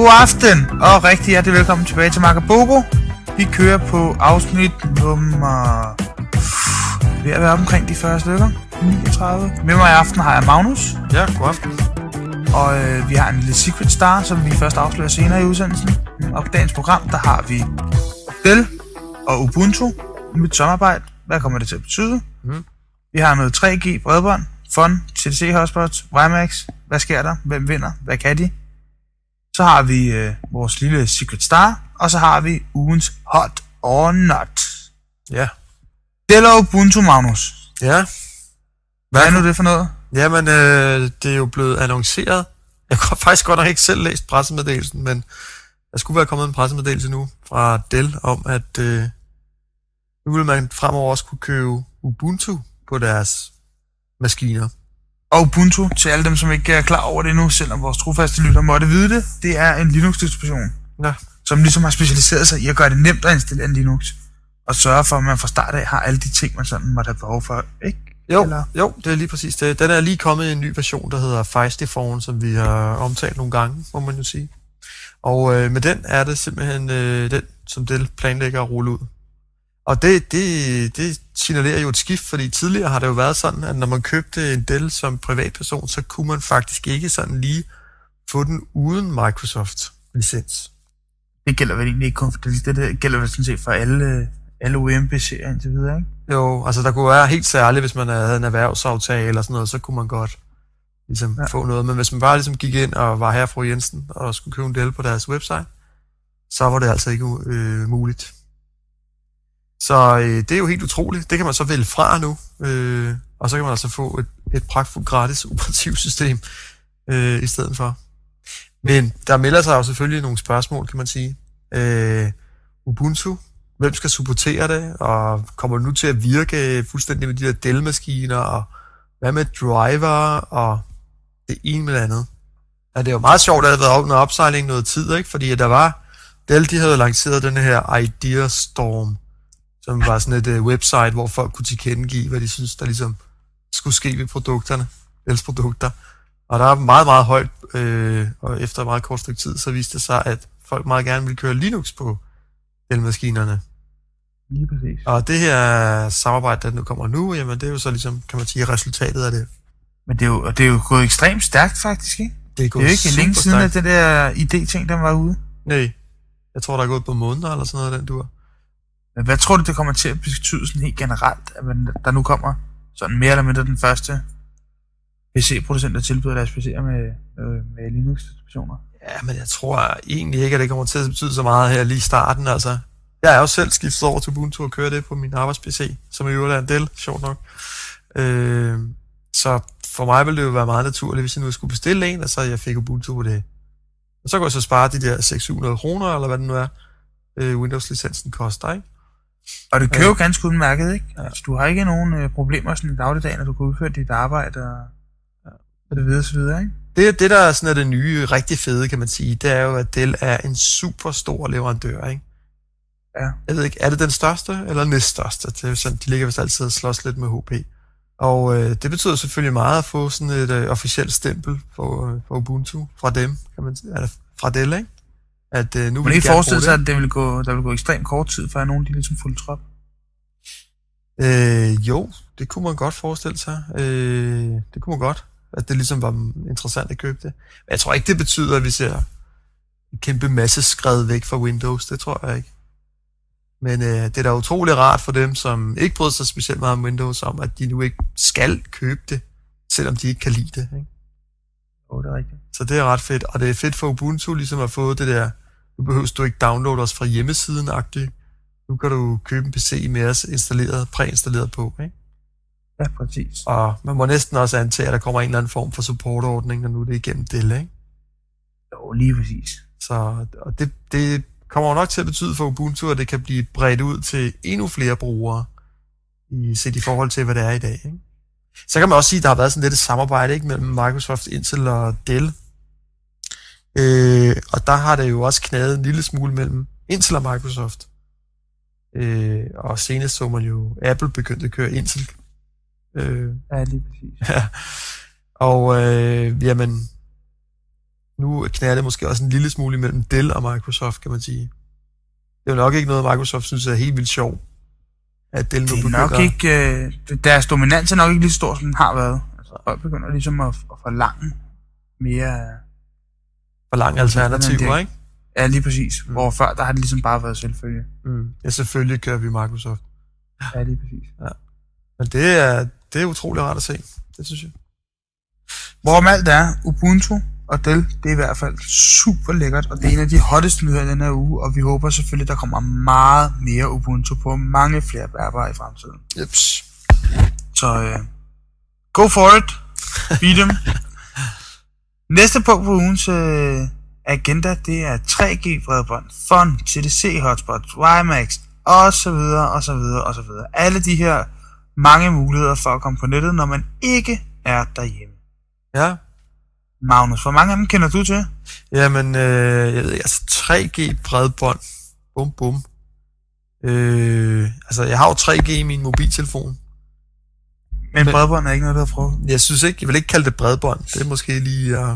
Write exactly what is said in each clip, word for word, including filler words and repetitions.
God aften, og rigtig hjertelig velkommen tilbage til Magabogo. Vi kører på afsnit nummer... Vi er omkring de fyrre stykker. niogtredive. Med mig i aften har jeg Magnus. Ja, god aften. Og øh, vi har en lille secret star, som vi først afslører senere i udsendelsen. Og på dagens program, der har vi Dell og Ubuntu. Nyt samarbejde. Hvad kommer det til at betyde? Mm. Vi har noget tre G bredbånd. Fon, T D C hotspots, WiMax. Hvad sker der? Hvem vinder? Hvad kan de? Så har vi øh, vores lille secret star, og så har vi ugens hot or not. Ja. Dell og Ubuntu, Magnus. Ja. Hvad er nu det for noget? Jamen, øh, det er jo blevet annonceret. Jeg har faktisk godt nok ikke selv læst pressemeddelelsen, men der skulle være kommet en pressemeddelelse nu fra Dell om, at øh, nu ville man fremover også kunne købe Ubuntu på deres maskiner. Og Ubuntu, til alle dem, som ikke er klar over det nu, selvom vores trofaste lytter måtte vide det, det er en Linux-distribution, ja, som ligesom har specialiseret sig i at gøre det nemt at installere en Linux, og sørge for, at man fra start af har alle de ting, man sådan måtte have behov for, ikke? Jo, Eller? jo, det er lige præcis det. Den er lige kommet i en ny version, der hedder Feisty Fawn, som vi har omtalt nogle gange, må man jo sige. Og øh, med den er det simpelthen øh, den, som Dell planlægger at rulle ud. Og det, det, det signalerer jo et skift, fordi tidligere har det jo været sådan, at når man købte en Dell som privatperson, så kunne man faktisk ikke sådan lige få den uden Microsoft-licens. Det gælder vel egentlig ikke kun for det, det gælder vel sådan set for alle, alle U M P C'er indtil videre, ikke? Jo, altså der kunne være helt særligt, hvis man havde en erhvervsaftale eller sådan noget, så kunne man godt ligesom ja. få noget. Men hvis man bare ligesom gik ind og var her fru Jensen og skulle købe en Dell på deres website, så var det altså ikke øh, muligt. Så øh, det er jo helt utroligt. Det kan man så vælge fra nu, øh, og så kan man altså få et, et pragtfuldt gratis operativsystem øh, i stedet for. Men der melder sig jo selvfølgelig nogle spørgsmål, kan man sige. Øh, Ubuntu, hvem skal supportere det, og kommer det nu til at virke fuldstændig med de der Dell-maskiner, og hvad med driver, og det ene med det andet. Ja, det er jo meget sjovt, at det har været under opsejling noget tid, ikke? Fordi der var, Dell de havde lanceret den her Idea Storm, som var sådan et øh, website, hvor folk kunne tilkendegive, hvad de synes, der ligesom skulle ske ved produkterne, Dells produkter. Og der er meget, meget højt, øh, og efter meget kort stykke tid, så viste det sig, at folk meget gerne ville køre Linux på Dell-maskinerne. Lige præcis. Og det her samarbejde, der nu kommer nu, jamen det er jo så ligesom, kan man sige, resultatet af det. Men det er jo, det er jo gået ekstremt stærkt, faktisk, ikke? Det er, det er jo ikke længe siden, at den der idé-ting, den var ude. Nej, jeg tror, der er gået på måneder eller sådan noget, den dur. Men hvad tror du, det kommer til at betyde sådan helt generelt, at man, der nu kommer sådan mere eller mindre den første P C-producent, der tilbyder deres P C'er med, med, med Linux-distributioner? Ja, men jeg tror egentlig ikke, at det kommer til at betyde så meget her lige i starten, altså. Jeg er jo selv skiftet over til Ubuntu og kører det på min arbejds-P C, som i øvrigt er en Dell, sjovt nok. Øh, så for mig ville det jo være meget naturligt, hvis jeg nu skulle bestille en, og så jeg fik Ubuntu på det. Og så kunne jeg så spare de der seks hundrede til syv hundrede kroner, eller hvad det nu er, øh, Windows-licensen koster, ikke? Og det kører jo ganske udmærket, ikke? Ja. Altså, du har ikke nogen øh, problemer sådan i dagligdagen, når du kan udføre dit arbejde og, og det videre, så videre, ikke? Det, det der er sådan er det nye, rigtig fede, kan man sige, det er jo, at Dell er en super stor leverandør, ikke? Ja. Jeg ved ikke, er det den største eller næststørste? Det er sådan, de ligger vist altid og slås lidt med H P. Og øh, det betyder selvfølgelig meget at få sådan et øh, officielt stempel for, øh, for Ubuntu fra dem, kan man sige, eller fra Dell, ikke? At, øh, nu man ikke forestille sig, at det vil gå, der vil gå ekstremt kort tid, før nogen de ligesom fuldt trop? Øh, jo, det kunne man godt forestille sig. Øh, det kunne man godt, at det ligesom var interessant at købe det. Men jeg tror ikke, det betyder, at vi ser en kæmpe masse skred væk fra Windows. Det tror jeg ikke. Men øh, det er da utrolig rart for dem, som ikke bryder sig specielt meget om Windows, om at de nu ikke skal købe det, selvom de ikke kan lide det, ikke? Oh, det er rigtigt. Så det er ret fedt, og det er fedt for Ubuntu ligesom at få det der, nu behøver du ikke downloade os fra hjemmesiden-agtigt, nu kan du købe en P C med os installeret, præinstalleret på, ikke? Ja, præcis. Og man må næsten også antage, at der kommer en eller anden form for supportordning, og nu er det igennem Dell, ikke? Jo, lige præcis. Så og det, det kommer nok til at betyde for Ubuntu, at det kan blive bredt ud til endnu flere brugere, i set i forhold til, hvad det er i dag, ikke? Så kan man også sige, at der har været sådan lidt et samarbejde, ikke, mellem Microsoft, Intel og Dell. Øh, og der har det jo også knaget en lille smule mellem Intel og Microsoft. Øh, og senest så man jo, Apple begyndte at køre Intel. Øh, ja, lige præcis. Ja. Og øh, jamen, nu nu knærer det måske også en lille smule mellem Dell og Microsoft, kan man sige. Det er nok ikke noget, Microsoft synes er helt vildt sjovt. At Dell nu det er nok at... ikke... Øh, deres dominans er nok ikke lige så stor, som den har været. Altså, folk begynder ligesom at, at forlange mere... Forlange alternativer, ikke? Ja, lige præcis. Mm. Hvor før, der har det ligesom bare været selvfølgelig. Mm. Ja, selvfølgelig kører vi Microsoft. Ja, lige præcis. Ja. Men det er, det er utrolig rart at se. Det synes jeg. Hvorom alt er, Ubuntu og Dell, det er i hvert fald super lækkert, og det er en af de hotteste nyheder i den her uge, og vi håber selvfølgelig, der kommer meget mere Ubuntu på mange flere bærbare i fremtiden. Jeps. Så øh, go for it. Beat dem. Næste punkt på ugens øh, agenda, det er tre G bredbånd, Fon, T D C hotspots, WiMax og så videre og så videre og så videre. Alle de her mange muligheder for at komme på nettet, når man ikke er derhjemme. Ja. Magnus, hvor mange af dem kender du til? Jamen, øh, jeg ved ikke, altså tre G bredbånd. Bum, bum. Øh, altså, jeg har jo tre G i min mobiltelefon. Men, Men bredbånd er ikke noget, der er prøvet? Jeg synes ikke, jeg vil ikke kalde det bredbånd. Det er måske lige... Uh...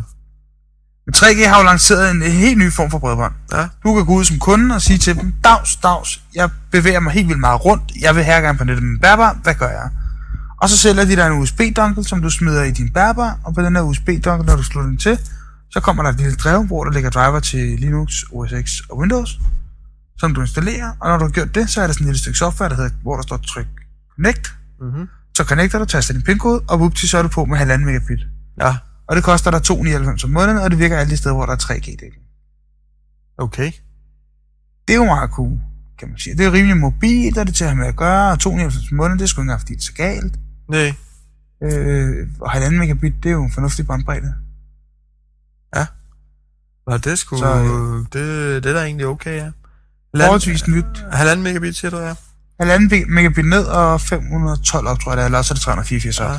Men tre G har jo lanceret en helt ny form for bredbånd. Ja. Du kan gå ud som kunde og sige til dem, dags, dags, jeg bevæger mig helt vildt meget rundt, jeg vil hergang på nettet med bærbar, hvad gør jeg? Og så sælger de dig en U S B-dongle, som du smider i din bærbar, og på den her U S B-dongle, når du slutter den til, så kommer der et lille drev, hvor der ligger driver til Linux, O S X og Windows, som du installerer, og når du har gjort det, så er der sådan et lille stykke software, der hedder, hvor der står tryk connect, mm-hmm. Så connecter du, taster din pinkode, og whoopty, så er du på med halvanden megabit. Ja. Og det koster dig to hundrede nioghalvfems om måneden, og det virker alle de steder, hvor der er tre G-dækning. Okay. Det er jo meget cool, kan man sige. Det er rimelig mobilt, og det er til at have med at gøre, og to hundrede nioghalvfems om måneden, det er sgu ikke engang, fordi det er så galt. Nej. Øh, og halvanden megabit, det er jo en fornuftig båndbredde. Ja. Nå, det er sgu... Så, øh, det, det er da egentlig okay, ja. Forholdsvis nyt. Halvanden megabit, siger du, ja. Halvanden megabit ned, og fem hundrede og tolv op, tror jeg det er, eller så er det tre hundrede og fireogfirs op. Ja.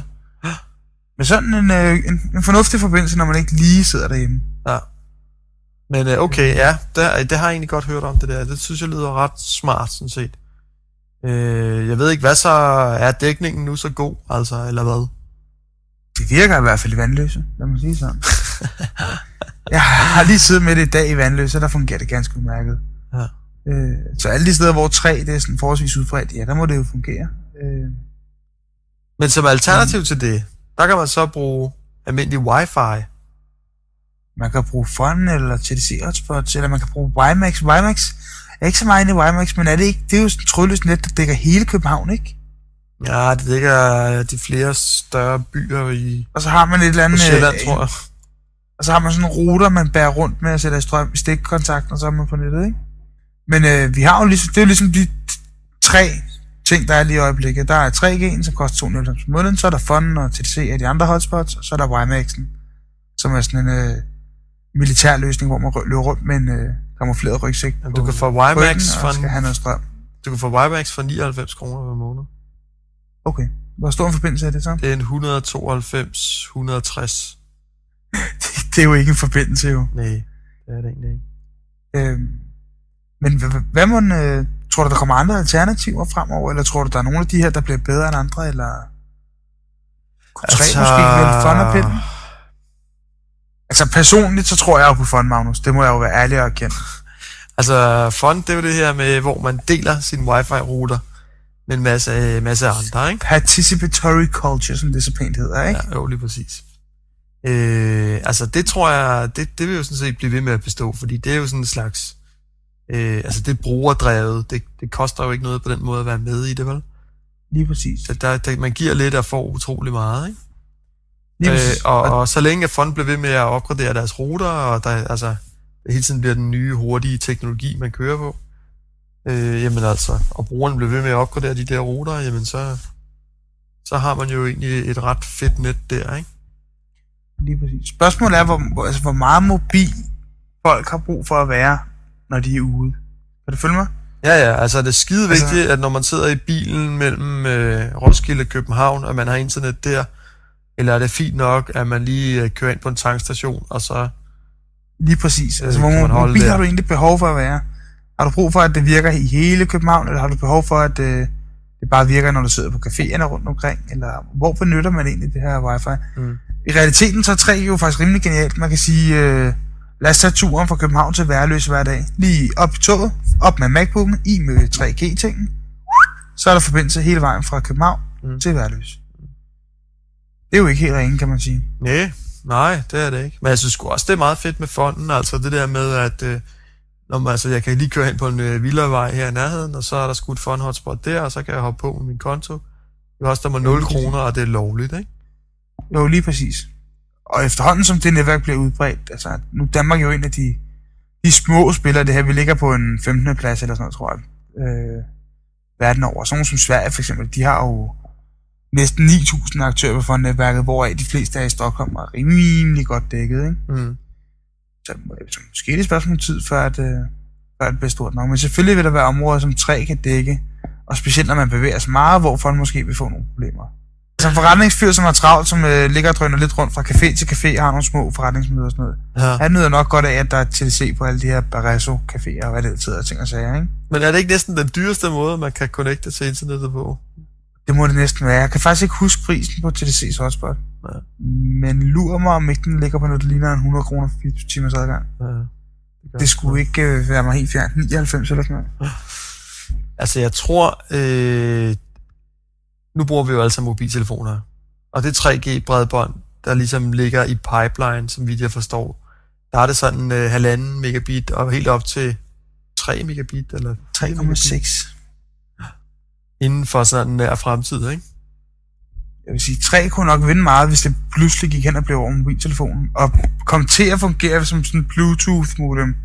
Men sådan en, en, en fornuftig forbindelse, når man ikke lige sidder derhjemme. Ja. Men okay, ja, det, det har jeg egentlig godt hørt om det der. Det synes jeg lyder ret smart, sådan set. Øh, jeg ved ikke, hvad så er dækningen nu så god, altså, eller hvad? Det virker i hvert fald i Vandløse, lad mig sige sådan. Jeg har lige siddet med det i dag i Vandløse, og der fungerer det ganske udmærket. Ja. Øh, så alle de steder, hvor træ det er sådan forholdsvis udbredt, ja, der må det jo fungere. Øh. Men som alternativ til det... Der kan man så bruge almindelig wifi. Man kan bruge Fon eller T D C hotspots, eller man kan bruge WiMax. WiMax er ikke så meget inde i WiMax, men er det ikke? Det er jo sådan et trådløst net, der dækker hele København, ikke? Ja, det dækker de flere større byer i... Og så har man et eller andet... Sjælland, tror jeg. Og så har man sådan en router, man bærer rundt med og sætter i strøm i stikkontakten, og så er man på nettet, ikke? Men øh, vi har jo ligesom... Det er jo ligesom de tre... ting, der er lige i øjeblikket. Der er tre G'en, som koster to hundrede og halvfems måneden, så er der Fon og T D C af de andre hotspots, og så er der WiMax'en, som er sådan en øh, militær løsning, hvor man rø- løber rundt med en øh, kamufleret rygsæk. Jamen, du kan få WiMax for en... Du kan få WiMax for nioghalvfems kroner hver måned. Okay. Hvor stor en forbindelse er det så? Det er en et hundrede tooghalvfems, et hundrede og tres. det, det er jo ikke en forbindelse, jo. Nej, det er det egentlig ikke. Øhm, men h- h- hvad må den... Øh, Tror du, der kommer andre alternativer fremover, eller tror du, der er nogle af de her, der bliver bedre end andre, eller... Kunne tre altså... måske vælge Fon og Pinden? Altså, personligt, så tror jeg jo på Fon, Magnus. Det må jeg jo være ærlig og erkende. Altså, Fon, det er jo det her med, hvor man deler sin wifi-router med en masse, masse andre, ikke? Participatory culture, som det så pænt hedder, ikke? Ja, jo, lige præcis. Øh, altså, det tror jeg, det, det vil jo sådan set blive ved med at bestå, fordi det er jo sådan en slags... Øh, altså det brugerdrevet, det, det koster jo ikke noget på den måde at være med i det, vel? Lige præcis. Så der, der, man giver lidt og får utrolig meget, ikke? Lige øh, og, og så længe Fon bliver ved med at opgradere deres router, og der, altså, hele tiden bliver den nye, hurtige teknologi, man kører på, øh, jamen altså, og brugeren bliver ved med at opgradere de der router, jamen så, så har man jo egentlig et ret fedt net der, ikke? Lige præcis. Spørgsmålet er, hvor, altså, hvor meget mobil folk har brug for at være, når de er ude. Kan du følge mig? Ja, ja, altså det er skide vigtigt, altså, at når man sidder i bilen mellem øh, Roskilde og København, at man har internet der, eller er det fint nok, at man lige øh, kører ind på en tankstation, og så... Lige præcis. Øh, altså, hvor mobil har du egentlig behov for at være? Har du brug for, at det virker i hele København, eller har du behov for, at øh, det bare virker, når du sidder på caféerne rundt omkring, eller hvor benytter man egentlig det her wifi? Mm. I realiteten så er tre G jo faktisk rimelig genialt. Man kan sige... Øh, Lad os tage turen fra København til Værløse hver dag. Lige op i toget, op med MacBooken, i med tre G-tingen. Så er der forbindelse hele vejen fra København mm. til Værløse. Det er jo ikke helt rent, kan man sige. Nej, nej, det er det ikke. Men jeg synes sgu også, det er meget fedt med fonden. Altså det der med, at øh, når man, altså, jeg kan lige køre ind på en øh, villavej her i nærheden, og så er der sgu et fond-hotspot der, og så kan jeg hoppe på med min konto. Det er også, der må nul kroner, og det er lovligt, ikke? Jo, lige præcis. Og efterhånden, som det netværk bliver udbredt, altså nu Danmark jo en af de, de små spillere, det her, vi ligger på en femtende plads eller sådan noget, tror jeg, øh, verden over. Sådan nogle som Sverige for eksempel, de har jo næsten ni tusind aktører på fondnetværket, hvoraf de fleste er i Stockholm og er rimelig godt dækket, ikke? Mm. Så måske er det et spørgsmål tid, før, at, øh, før det bliver stort nok. Men selvfølgelig vil der være områder, som tre kan dække, og specielt når man bevæger sig meget, hvor folk måske vil få nogle problemer. Som forretningsfyr, som er travlt, som øh, ligger og drøner lidt rundt fra café til café, har nogle små forretningsmøder og sådan noget. Ja. Han nyder nok godt af, at der er T D C på alle de her Barresso-caféer og hvad det altid er, ting og sager, ikke? Men er det ikke næsten den dyreste måde, man kan connecte til internettet på? Det må det næsten være. Jeg kan faktisk ikke huske prisen på T D C's hotspot. Ja. Men lurer mig, om ikke den ligger på noget, der ligner hundrede kroner for fireogtyve timers adgang. Ja. Det, det skulle ikke øh, være mig helt fjern. nioghalvfems eller sådan noget. Ja. Altså, jeg tror... Øh... Nu bruger vi jo altså mobiltelefoner, og det tre G-bredbånd, der ligesom ligger i pipeline, som vi der forstår, der er det sådan øh, halvanden megabit og helt op til tre megabit eller tre komma seks inden for sådan en nær fremtid, ikke? Jeg vil sige, tre kunne nok vinde meget, hvis det pludselig gik hen og blev over mobiltelefonen, og kom til at fungere som sådan en Bluetooth-modem,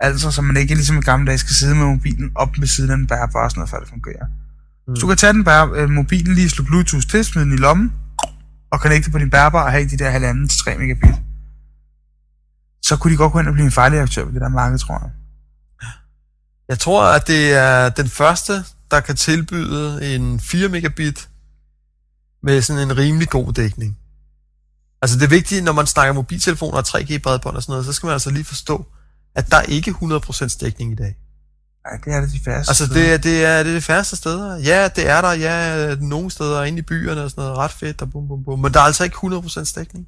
altså så man ikke ligesom i gamle dage skal sidde med mobilen op med siden af den bærbare og sådan noget, før det fungerer. Så du kan tage den bære, mobilen lige, slå Bluetooth til, smide den i lommen, og connecte på din bærbare og have de der halvanden til tre megabit. Så kunne de godt gå hen og blive en farlig aktør på det der marked, tror jeg. Jeg tror, at det er den første, der kan tilbyde en fire megabit med sådan en rimelig god dækning. Altså det er vigtigt, når man snakker mobiltelefoner og tre G-bredbånd og sådan noget, så skal man altså lige forstå, at der ikke er hundrede procent dækning i dag. Nej, det er det de færreste altså, steder. Altså, det er det, er det færreste steder. Ja, det er der. Ja, nogle steder inde i byerne og sådan noget. Ret fedt og bum, bum, bum. Men der er altså ikke hundrede procent dækning.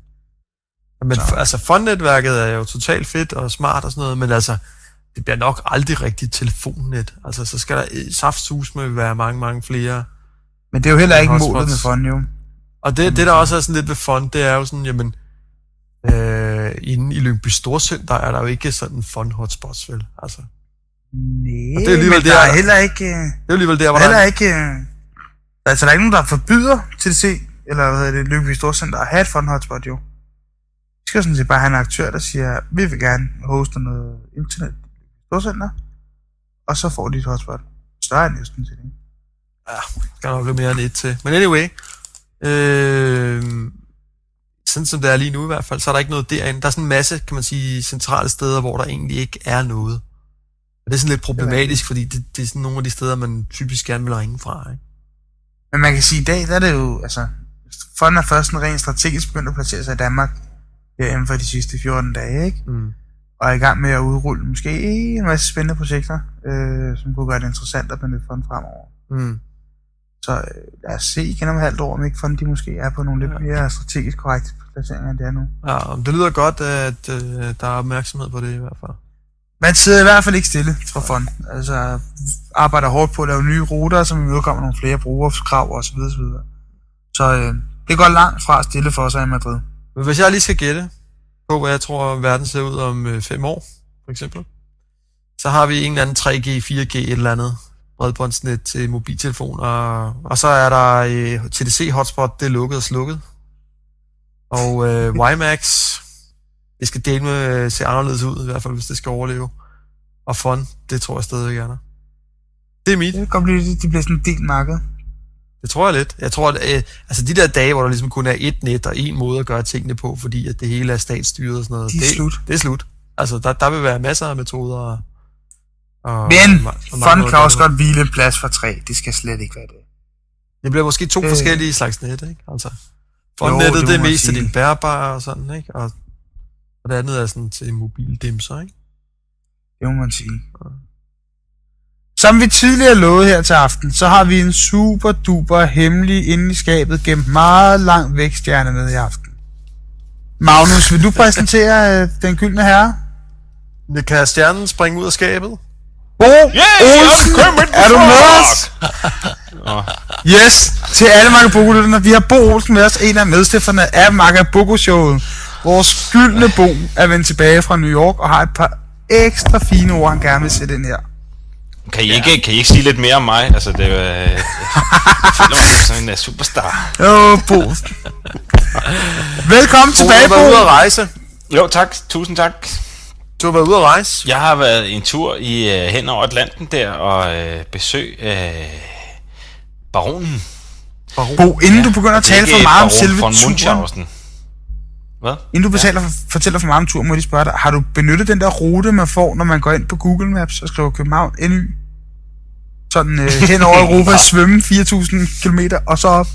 Men så. Altså, fondnetværket er jo totalt fedt og smart og sådan noget, men altså, det bliver nok aldrig rigtigt telefonnet. Altså, så skal der saftsus med være mange, mange flere. Men det er jo heller ikke målet med fond, jo. Og det, det, der også er sådan lidt ved fond, det er jo sådan, jamen, øh, inde i Lyngby Storsønd, der er der jo ikke sådan fond-hotspots, vel? Altså. Næh, det er men der, der er heller ikke... Det er alligevel der, hvor der er... Heller ikke... Der er altså der er ikke nogen, der forbyder T D C, eller hvad hedder det, Lyngby Storcenter, at have et fond-hotspot, jo. Vi skal jo sådan set bare have en aktør, der siger, vi vil gerne hoste noget internet i Storcenter, og så får de et hotspot. Større end næsten til det. Ja, det kan nok blive mere end et til. Men anyway... Øh, sådan som det er lige nu i hvert fald, så er der ikke noget derinde. Der er sådan en masse, kan man sige, centrale steder, hvor der egentlig ikke er noget. Og det er sådan lidt problematisk, fordi det, det er sådan nogle af de steder, man typisk gerne vil ringe fra, ikke? Men man kan sige, at i dag, der er det jo, altså, fonden er først en ren strategisk begyndt at placere sig i Danmark inden for de sidste fjorten dage, ikke? Mm. Og er i gang med at udrulle måske en masse spændende projekter, øh, som kunne gøre det interessant at benytte fonden fremover. Mm. Så øh, lad os se igen om et halvt år, om ikke fonden de måske er på nogle lidt mere strategisk korrekte placeringer, end det er nu. Ja, det lyder godt, at øh, der er opmærksomhed på det i hvert fald. Man sidder i hvert fald ikke stille fra Fon. Altså arbejder hårdt på at lave nye ruter, som imødekommer nogle flere brugerkrav og så videre, så videre. Så øh, det går langt fra stille for os her i Madrid. Men hvis jeg lige skal gætte på, hvad jeg tror, verden ser ud om øh, fem år, for eksempel, så har vi en eller anden tre G, fire G, et eller andet bredbåndsnet til mobiltelefoner, og, og så er der øh, T D C-hotspot, det er lukket og slukket. Og øh, WiMax... Det skal dele med se anderledes ud, i hvert fald, hvis det skal overleve. Og fond, det tror jeg stadigvæk er der. Det er mit. Det kan blive, det bliver sådan en del marked. Det tror jeg lidt. Jeg tror, at øh, altså de der dage, hvor der ligesom kun er et net og en måde at gøre tingene på, fordi at det hele er statsstyret og sådan noget. Det er det, slut. Det er slut. Altså, der, der vil være masser af metoder. Og, og, Men og, og fond kan også godt hvile en plads for tre. Det skal slet ikke være det. Det bliver måske to øh. forskellige slags net, ikke? Altså, fondnettet, det er mest til din bærbare og sådan, ikke? Og og det andet er sådan til mobildimser, ikke? Det må man sige. Ja. Som vi tidligere lovede her til aften, så har vi en super duper hemmelig inde i skabet gennem meget lang vækstjerne med i aften. Magnus, vil du præsentere øh, den gyldne herre? Kan stjernen springe ud af skabet? Oh, yes, er du med os? Yes, til alle Magabogo-lytterne. Vi har Bo Olsen med os, en af medstifterne af Magabogo-showet. Vores gyldne Bo er vendt tilbage fra New York og har et par ekstra fine ord, han gerne vil sætte ind her. Kan I, ikke, ja. kan I ikke sige lidt mere om mig? Altså, det var... Øh, jeg føler mig sådan en superstar. Jo, Bo. Velkommen tilbage, Bo. Du har været ude at rejse. Jo, tak. Tusind tak. Du har været ude at rejse. Jeg har været en tur i øh, hen over Atlanten der og øh, besøg øh, baronen. Baron. Bo, inden ja, du begynder at tale for meget om selve turen... Hvad? Inden du betaler, ja. fortæller for meget om turen, må jeg spørge dig, har du benyttet den der rute, man får, når man går ind på Google Maps og skriver København N Y? Sådan øh, hen over Europa, svømme fire tusind kilometer og så op?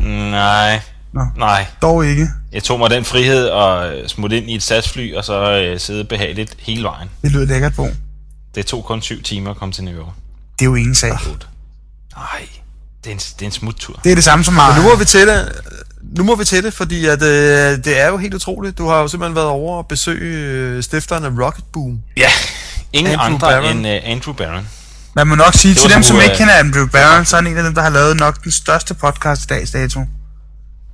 Nej. Nå, nej. Dog ikke. Jeg tog mig den frihed og smutte ind i et S A S-fly og så øh, sidde behageligt hele vejen. Det lyder lækkert, Bo. Det tog kun syv timer at komme til New York. Det er jo ingen sag. Nej, det er en, det er en smuttur. Det er det samme som mig. Nu er vi til det. Nu må vi til det, fordi at, øh, det er jo helt utroligt. Du har jo simpelthen været over og besøge øh, stifteren af Rocket Boom. Ja, ingen Andrew andre Baron. end uh, Andrew Baron. Man må nok sige, det til dem, som uh, ikke kender Andrew Baron, så er han en af dem, der har lavet nok den største podcast i dags dato.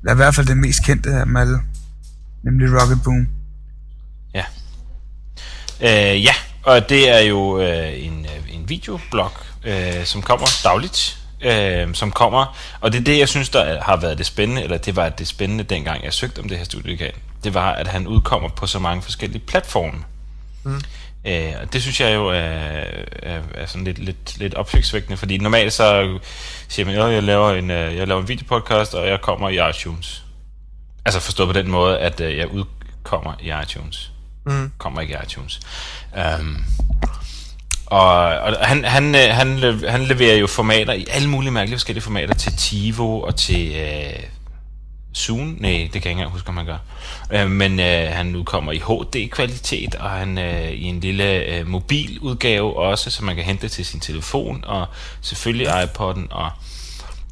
Eller i hvert fald den mest kendte af dem alle. Nemlig Rocket Boom. Ja. Øh, ja, og det er jo øh, en, en videoblog, øh, som kommer dagligt. Øh, som kommer, og det er det, jeg synes, der har været det spændende, eller det var det spændende, dengang jeg søgte om det her studielokat. Det var, at han udkommer på så mange forskellige platforme. Mm. Øh, og det synes jeg jo er, er sådan lidt, lidt, lidt opsigtsvækkende, fordi normalt så siger man, at jeg laver en, jeg laver en videopodcast, og jeg kommer i iTunes. Altså forstået på den måde, at jeg udkommer i iTunes. Mm. Kommer ikke i iTunes. Um, Og, og han, han, han, han leverer jo formater i alle mulige mærkelige forskellige formater til TiVo og til øh, Zoom. Nej, det kan jeg ikke engang huske, om han gør. Øh, men øh, han udkommer i H D-kvalitet, og han øh, i en lille øh, mobiludgave også, så man kan hente til sin telefon, og selvfølgelig iPod'en, og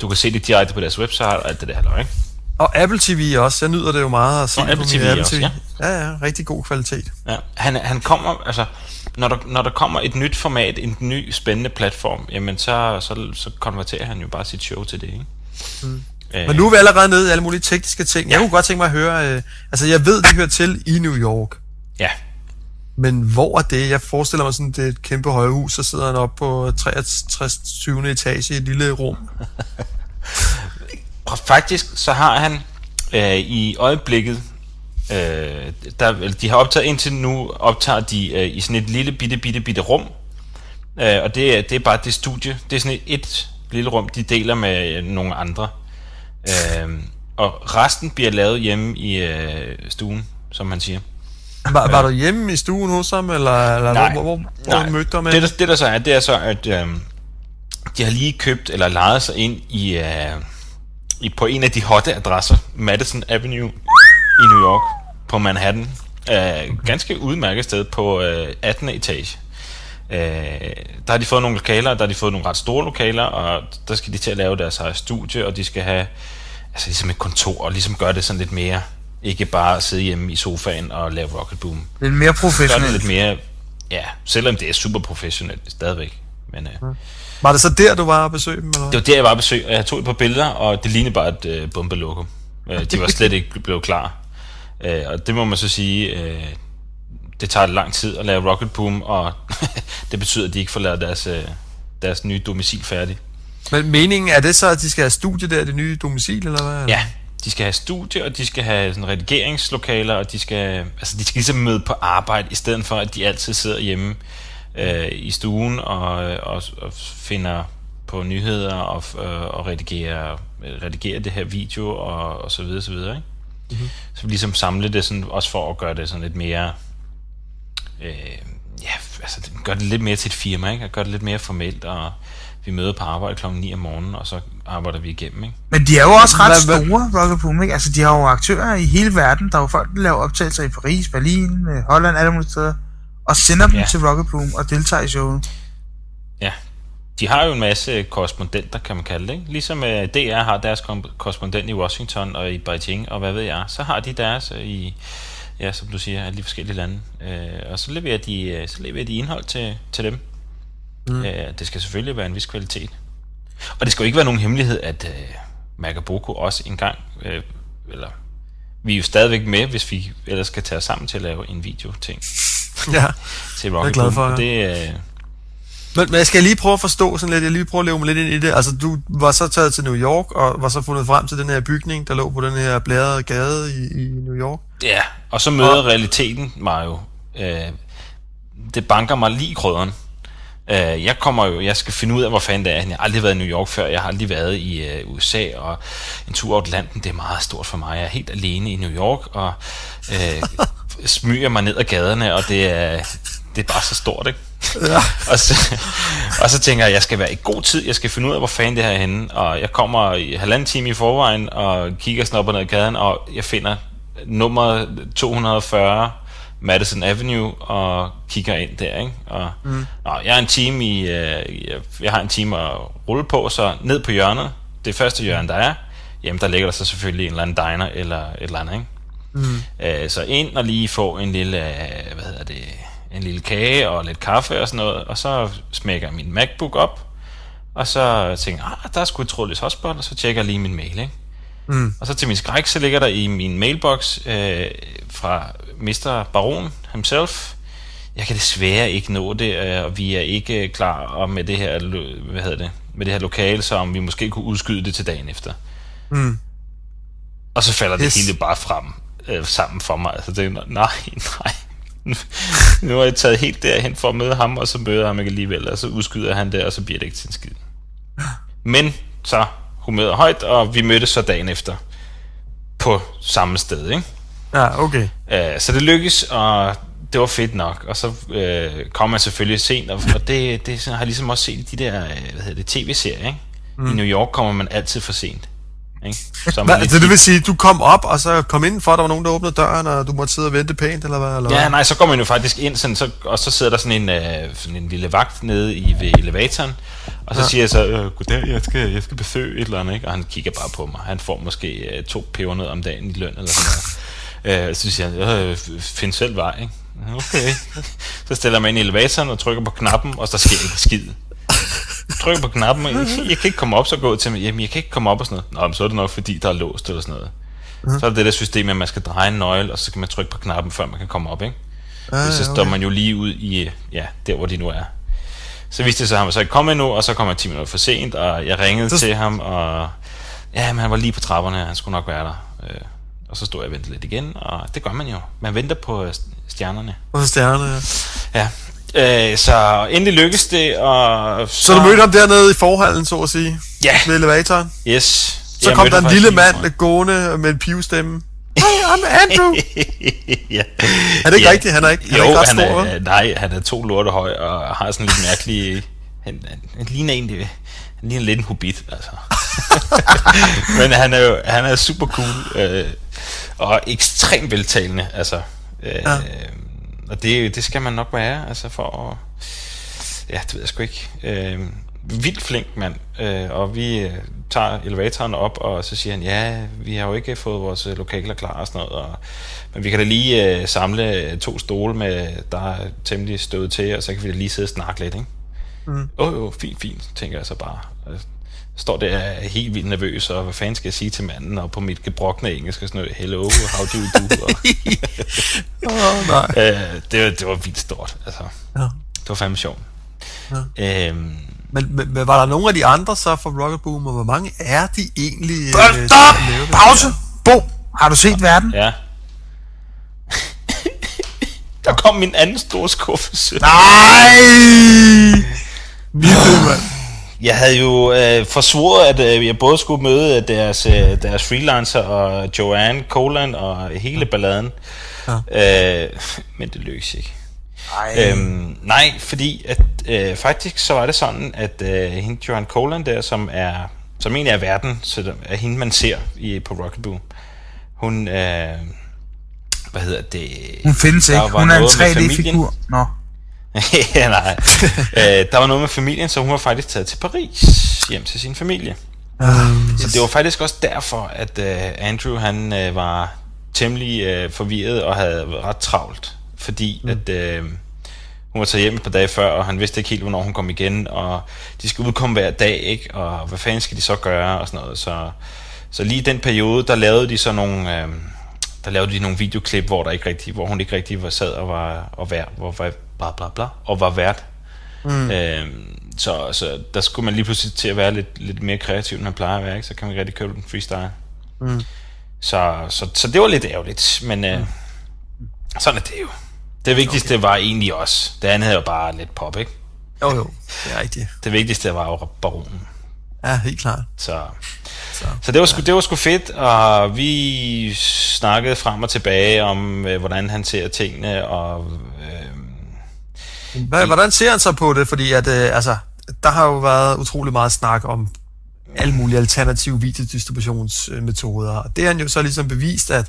du kan se det direkte på deres website og alt det der halløj, ikke? Og Apple T V også, jeg nyder det jo meget at se på Apple T V. Apple også, T V. Ja. ja, ja, rigtig god kvalitet. Ja, han, han kommer, altså... Når der, når der kommer et nyt format, en ny spændende platform, jamen så, så, så konverterer han jo bare sit show til det, ikke? Mm. Æh, Men nu er vi allerede nede i alle mulige tekniske ting. Ja. Jeg kunne godt tænke mig at høre, øh, altså jeg ved, det hører til i New York. Ja. Men hvor er det? Jeg forestiller mig sådan, det er et kæmpe højhus, så sidder han oppe på treogtres etage i et lille rum. Og faktisk så har han øh, i øjeblikket, Øh, der, de har optaget indtil nu optager de øh, i sådan et lille bitte bitte bitte rum, øh, og det, det er bare det studie, det er sådan et, et lille rum de deler med øh, nogle andre, øh, og resten bliver lavet hjemme i øh, stuen, som man siger. Var, var du hjemme i stuen hos ham, eller, eller nej, hvor, hvor, hvor nej. mødte du med? Det der, det der så er, det er så at øh, de har lige købt eller lejet sig ind i, øh, i på en af de hotte adresser, Madison Avenue i New York, på Manhattan. Øh, ganske udmærket sted på øh, attende etage. Øh, der har de fået nogle lokaler, der har de fået nogle ret store lokaler, og der skal de til at lave deres eget studie, og de skal have altså ligesom et kontor, og ligesom gøre det sådan lidt mere, ikke bare sidde hjemme i sofaen og lave Rocket Boom. Lidt mere professionelt. Lidt mere, ja, selvom det er super professionelt stadigvæk. Men, øh, var det så der, du var at besøge dem? Eller? Det var der, jeg var at besøge, og jeg tog et par billeder, og det lignede bare et øh, bombelokum. De var slet ikke blevet klar. Øh, og det må man så sige, øh, det tager lang tid at lave Rocket Boom, og det betyder, at de ikke får lavet deres, øh, deres nye domicil færdig. Men meningen er det så, at de skal have studie der, det nye domicil, eller hvad? Ja, de skal have studie, og de skal have sådan redigeringslokaler, og de skal, altså, de skal ligesom møde på arbejde, i stedet for, at de altid sidder hjemme øh, i stuen og, og, og finder på nyheder og, og redigerer, redigerer det her video, og, og så videre, så videre, ikke? Mm-hmm. Så ligesom samle det sådan, også for at gøre det sådan lidt mere øh, ja, altså gør det lidt mere til et firma, ikke? Og gør det lidt mere formelt, og vi møder på arbejde klokken ni om morgenen, og så arbejder vi igennem, ikke? Men de er jo også ret store, Rocket Boom, ikke? Altså de har jo aktører i hele verden, der er jo folk, der laver optagelser i Paris, Berlin, Holland, alle mulige steder, og sender dem ja. til Rocket Boom og deltager i showet. Ja, de har jo en masse korrespondenter, kan man kalde det, ikke? Ligesom øh, D R har deres korrespondent i Washington og i Beijing, og hvad ved jeg, så har de deres øh, i, ja, som du siger, alle de forskellige lande. Øh, og så leverer de, så leverer de indhold til, til dem. Mm. Øh, det skal selvfølgelig være en vis kvalitet. Og det skal jo ikke være nogen hemmelighed, at øh, Magabogo også engang, øh, eller vi er jo stadigvæk med, hvis vi ellers skal tage os sammen til at lave en video-ting. Ja, til Rocket jeg er glad for Boom, ja. Det. Øh, Men, men jeg skal lige prøve at forstå sådan lidt, jeg lige prøve at leve mig lidt ind i det. Altså, du var så taget til New York, og var så fundet frem til den her bygning, der lå på den her blærede gade i, i New York. Ja, og så møder og... realiteten mig jo. Øh, det banker mig lige i krydderen. Øh, jeg kommer jo, jeg skal finde ud af, hvor fanden det er. Jeg har aldrig været i New York før, jeg har aldrig været i øh, U S A, og en tur over Atlanten, det er meget stort for mig. Jeg er helt alene i New York, og øh, smyger mig ned ad gaderne, og det er... det er bare så stort, ikke? Ja. og, så, og så tænker jeg, jeg skal være i god tid, jeg skal finde ud af, hvor fanden det her er henne, og jeg kommer i halvanden time i forvejen, og kigger sådan op og ned ad gaden, og jeg finder nummer to hundrede og fyrre Madison Avenue, og kigger ind der, ikke? Og, mm. og jeg, er en time i, jeg har en time at rulle på, så ned på hjørnet, det første hjørne, der er, jamen der ligger der så selvfølgelig en eller anden diner, eller et eller andet, ikke? Mm. Æ, så ind og lige få en lille, hvad hedder det... en lille kage og lidt kaffe og sådan noget, og så smækker min MacBook op, og så tænker jeg, ah, der er sgu et trådløs hotspot, og så tjekker jeg lige min mail, ikke? Mm. Og så til min skræk, så ligger der i min mailbox øh, fra mister Baron himself, jeg kan desværre ikke nå det, øh, og vi er ikke klar og med det her, hvad hedder det, med det her lokale, så om vi måske kunne udskyde det til dagen efter. Mm. Og så falder yes. det hele bare frem, øh, sammen for mig, så det er nej, nej. Nu har jeg taget helt derhen for at møde ham, og så møder ham ikke alligevel, og så udskyder han der, og så bliver det ikke til en skid. Men så humøret højt, og vi mødtes så dagen efter på samme sted, ikke? Ja, okay. Æh, så det lykkedes, og det var fedt nok, og så øh, kom man selvfølgelig sent, og det, det har jeg ligesom også set i de der hvad hedder det, tv-serier, ikke? Mm. I New York kommer man altid for sent. Så Hva, lidt... det vil sige, du kom op, og så kom ind for, der var nogen, der åbnede døren, og du måtte sidde og vente pænt, eller hvad? Eller? Ja, nej, så går man jo faktisk ind, sådan, så, og så sidder der sådan en, øh, sådan en lille vagt nede i, ved elevatoren, og så ja. siger jeg så, øh, goddag, jeg skal, jeg skal besøge et eller andet, ikke? Og han kigger bare på mig, han får måske øh, to pebernødder om dagen i løn, eller sådan noget. Øh, så siger han, øh, find selv vej, ikke? Okay. Så stiller man ind i elevatoren, og trykker på knappen, og så sker en skid. Trykker på knappen, og jeg, jeg kan ikke komme op, så går til mig, jamen jeg kan ikke komme op og sådan noget. Nå, så er det nok fordi, der er låst eller sådan noget. Mm. Så er det det der system, at man skal dreje en nøgle, og så kan man trykke på knappen, før man kan komme op, ikke? Ah, så står okay. man jo lige ud i, ja, der hvor de nu er. Så vidste det så, han var så ikke kommet endnu, og så kom han ti minutter for sent, og jeg ringede så... til ham, og ja, men han var lige på trapperne, han skulle nok være der. Øh, og så stod jeg og ventede lidt igen, og det gør man jo. Man venter på stjernerne. På stjernerne, ja. Ja. Øh, så endelig lykkedes det, og så... så du mødte ham dernede i forhallen, så at sige? Ja. Yeah. Med elevatoren? Yes. Så jeg kom der en lille mand med gående med en pivstemme. Hey, I'm Andrew! Ja. Er det ikke ja. rigtigt? Han er ikke, han jo, er ikke ret han stor, er, nej, han er to lorte høj, og har sådan lidt mærkelig... han, han, han ligner egentlig... Han ligner lidt en hobbit, altså. Men han er jo han er super cool, øh, og ekstremt veltalende, altså. Øh, ja. Og det, det skal man nok være, altså for at... Ja, det ved jeg sgu ikke. Øh, vildt flink mand. Øh, og vi øh, tager elevatoren op, og så siger han, ja, vi har jo ikke fået vores lokaler klar og sådan noget. Og, men vi kan da lige øh, samle to stole, med, der er temmelig stød til, og så kan vi da lige sidde og snakke lidt, ikke? Åh, mm. oh, jo, fint, fint, tænker jeg så bare. Jeg står der helt vildt nervøs, og hvad fanden skal jeg sige til manden, og på mit gebrokne engelsk og sådan noget, hello, how do you do? Og oh, nej. Øh, det, var, det var vildt stort, altså. Ja. Det var fandme sjovt. Ja. Øhm, men, men, men var der nogen af de andre så fra Rocket Boom, og hvor mange er de egentlig? Øh, Stop! Pause! Bo! Har du set ja. verden? Ja. Der kom min anden store skuffelse. Nej! Vildt, mand. Jeg havde jo øh, forsvoret, at øh, jeg både skulle møde deres, øh, deres freelancer og Joanne Colan og hele balladen. Ja. Øh, men det lykkedes ikke. Øhm, nej, fordi at, øh, faktisk så var det sådan, at øh, hende Joanne Colan der, som er som egentlig er verden, så der, er hende man ser i, på Rocket Boom. Hun, øh, hvad hedder det? Hun findes ikke. Hun er en tre D-figur. Nå. Ja, nej. Øh, der var noget med familien, så hun var faktisk taget til Paris, hjem til sin familie. Um, så yes. det var faktisk også derfor, at uh, Andrew han uh, var temmelig øh, forvirret og havde ret travlt, fordi mm. at øh, hun var taget hjem et par dage før, og han vidste ikke helt, hvornår hun kom igen, og de skal udkomme hver dag, ikke? Og hvad fanden skal de så gøre, og sådan noget. Så, så lige i den periode, der lavede de så nogle, øh, der lavede de nogle videoklip, hvor, der ikke rigtig, hvor hun ikke rigtig var sad og var, og vær, hvor var bla bla bla, og var vært. Mm. Øh, så, så der skulle man lige pludselig til at være lidt, lidt mere kreativ, end man plejer at være, ikke? Så kan man rigtig købe den freestyle. Mm. Så, så, så det var lidt ærgerligt, men øh, sådan er det jo. Det vigtigste okay. var egentlig også. Det andet havde jo bare lidt pop, ikke? Jo, jo. Det er rigtigt. Det vigtigste var jo Baronen. Ja, helt klart. Så, så, så det, var sgu, ja. det var sgu fedt, og vi snakkede frem og tilbage om, øh, hvordan han ser tingene, og... Øh, Hvad, hvordan ser han så på det? Fordi at, øh, altså, der har jo været utrolig meget snak om alle mulige alternative videodistributionsmetoder. Og det har han jo så ligesom bevist, at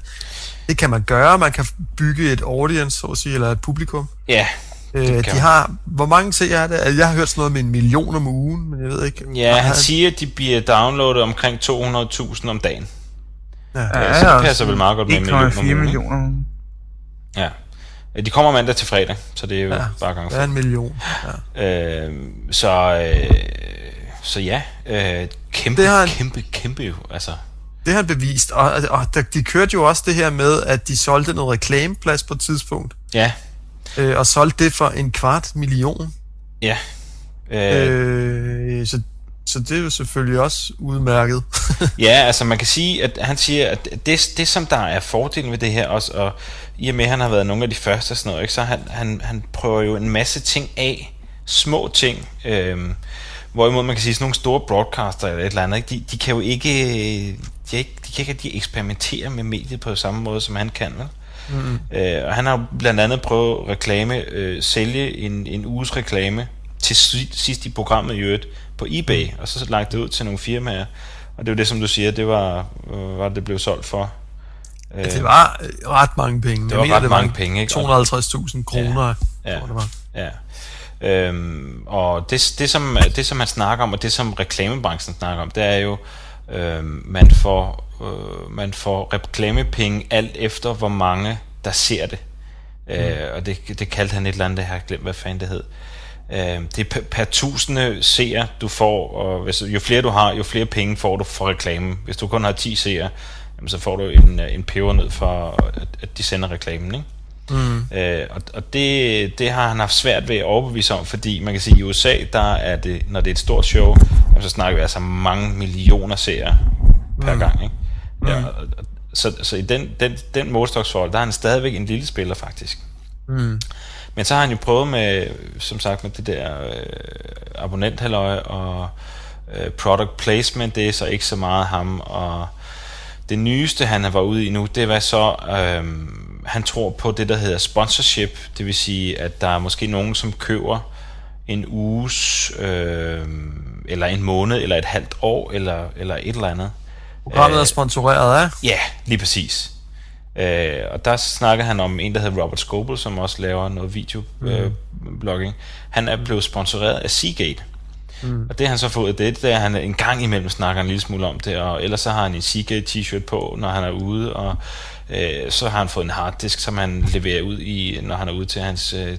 det kan man gøre. Man kan bygge et audience, så at sige, eller et publikum. Ja, det øh, de har, hvor mange seere er det? Jeg har hørt sådan noget med en million om ugen, men jeg ved ikke. Ja, han, han siger, at de bliver downloadet omkring to hundrede tusind om dagen. Ja, ja, ja, så det passer vel meget godt med en million om ugen. Ja. De kommer mandag til fredag, så det er jo ja, bare gang for. Ja, en million. Ja. Øh, så... Øh, Så ja, øh, kæmpe, det har han, kæmpe, kæmpe jo, altså. Det har han bevist, og, og de kørte jo også det her med, at de solgte noget reklameplads på et tidspunkt. Ja. Øh, og solgte det for en kvart million. Ja. Øh, øh, så, så det er jo selvfølgelig også udmærket. Ja, altså man kan sige, at han siger, at det, det som der er fordelen ved det her også, og i og med, at han har været nogle af de første og sådan noget, ikke, så han, han, han prøver jo en masse ting af, små ting, øh, hvorimod man kan sige, sådan nogle store broadcaster eller et eller andet, de, de kan jo ikke de, ikke, de kan ikke de eksperimentere med mediet på samme måde, som han kan. Mm-hmm. Øh, og han har blandt andet prøvet at reklame, øh, sælge en, en uges reklame til sidst i programmet i øvrigt på eBay, mm. og så lagt det ud til nogle firmaer. Og det er jo det, som du siger, det var, var det blev solgt for. Øh, ja, det var ret mange penge. Det var, mener, ret det mange var penge, ikke? to hundrede og halvtreds tusind kroner. Ja, ja, ja. Øhm, og det, det, som, det som man snakker om, og det som reklamebranchen snakker om, det er jo øhm, man får øh, man får reklamepenge alt efter hvor mange der ser det. mm. øh, og det, det kaldte han et eller andet, jeg har glemt hvad fanden det hed. øh, det er per, per tusinde seere du får, og hvis, jo flere du har, jo flere penge får du for reklamen. Hvis du kun har ti seere, så får du en, en peber ned for at, at de sender reklamen, ikke? Mm. Øh, og og det, det har han haft svært ved at overbevise om, fordi man kan sige, at i U S A, der er det, når det er et stort show, så snakker vi altså mange millioner seere per mm. gang, ikke? Ja, mm. så, så i den, den, den målstoksforhold, der er han stadigvæk en lille spiller faktisk. Mm. Men så har han jo prøvet med, som sagt, med det der øh, abonnenthalløje og øh, product placement, det er så ikke så meget ham, og det nyeste han var ude i nu, det var så... Øh, han tror på det, der hedder sponsorship, det vil sige, at der er måske nogen, som køber en uges, øh, eller en måned, eller et halvt år, eller, eller et eller andet. Programmet er sponsoreret af? Ja, lige præcis. Øh, og der snakker han om en, der hedder Robert Scoble, som også laver noget videoblogging. Mm. Han er blevet sponsoreret af Seagate. Mm. Og det han så fået af det, det er, han en gang imellem snakker en lille smule om det, og ellers så har han en Seagate t-shirt på, når han er ude, og øh, så har han fået en harddisk, som han leverer ud i, når han er ude til hans øh,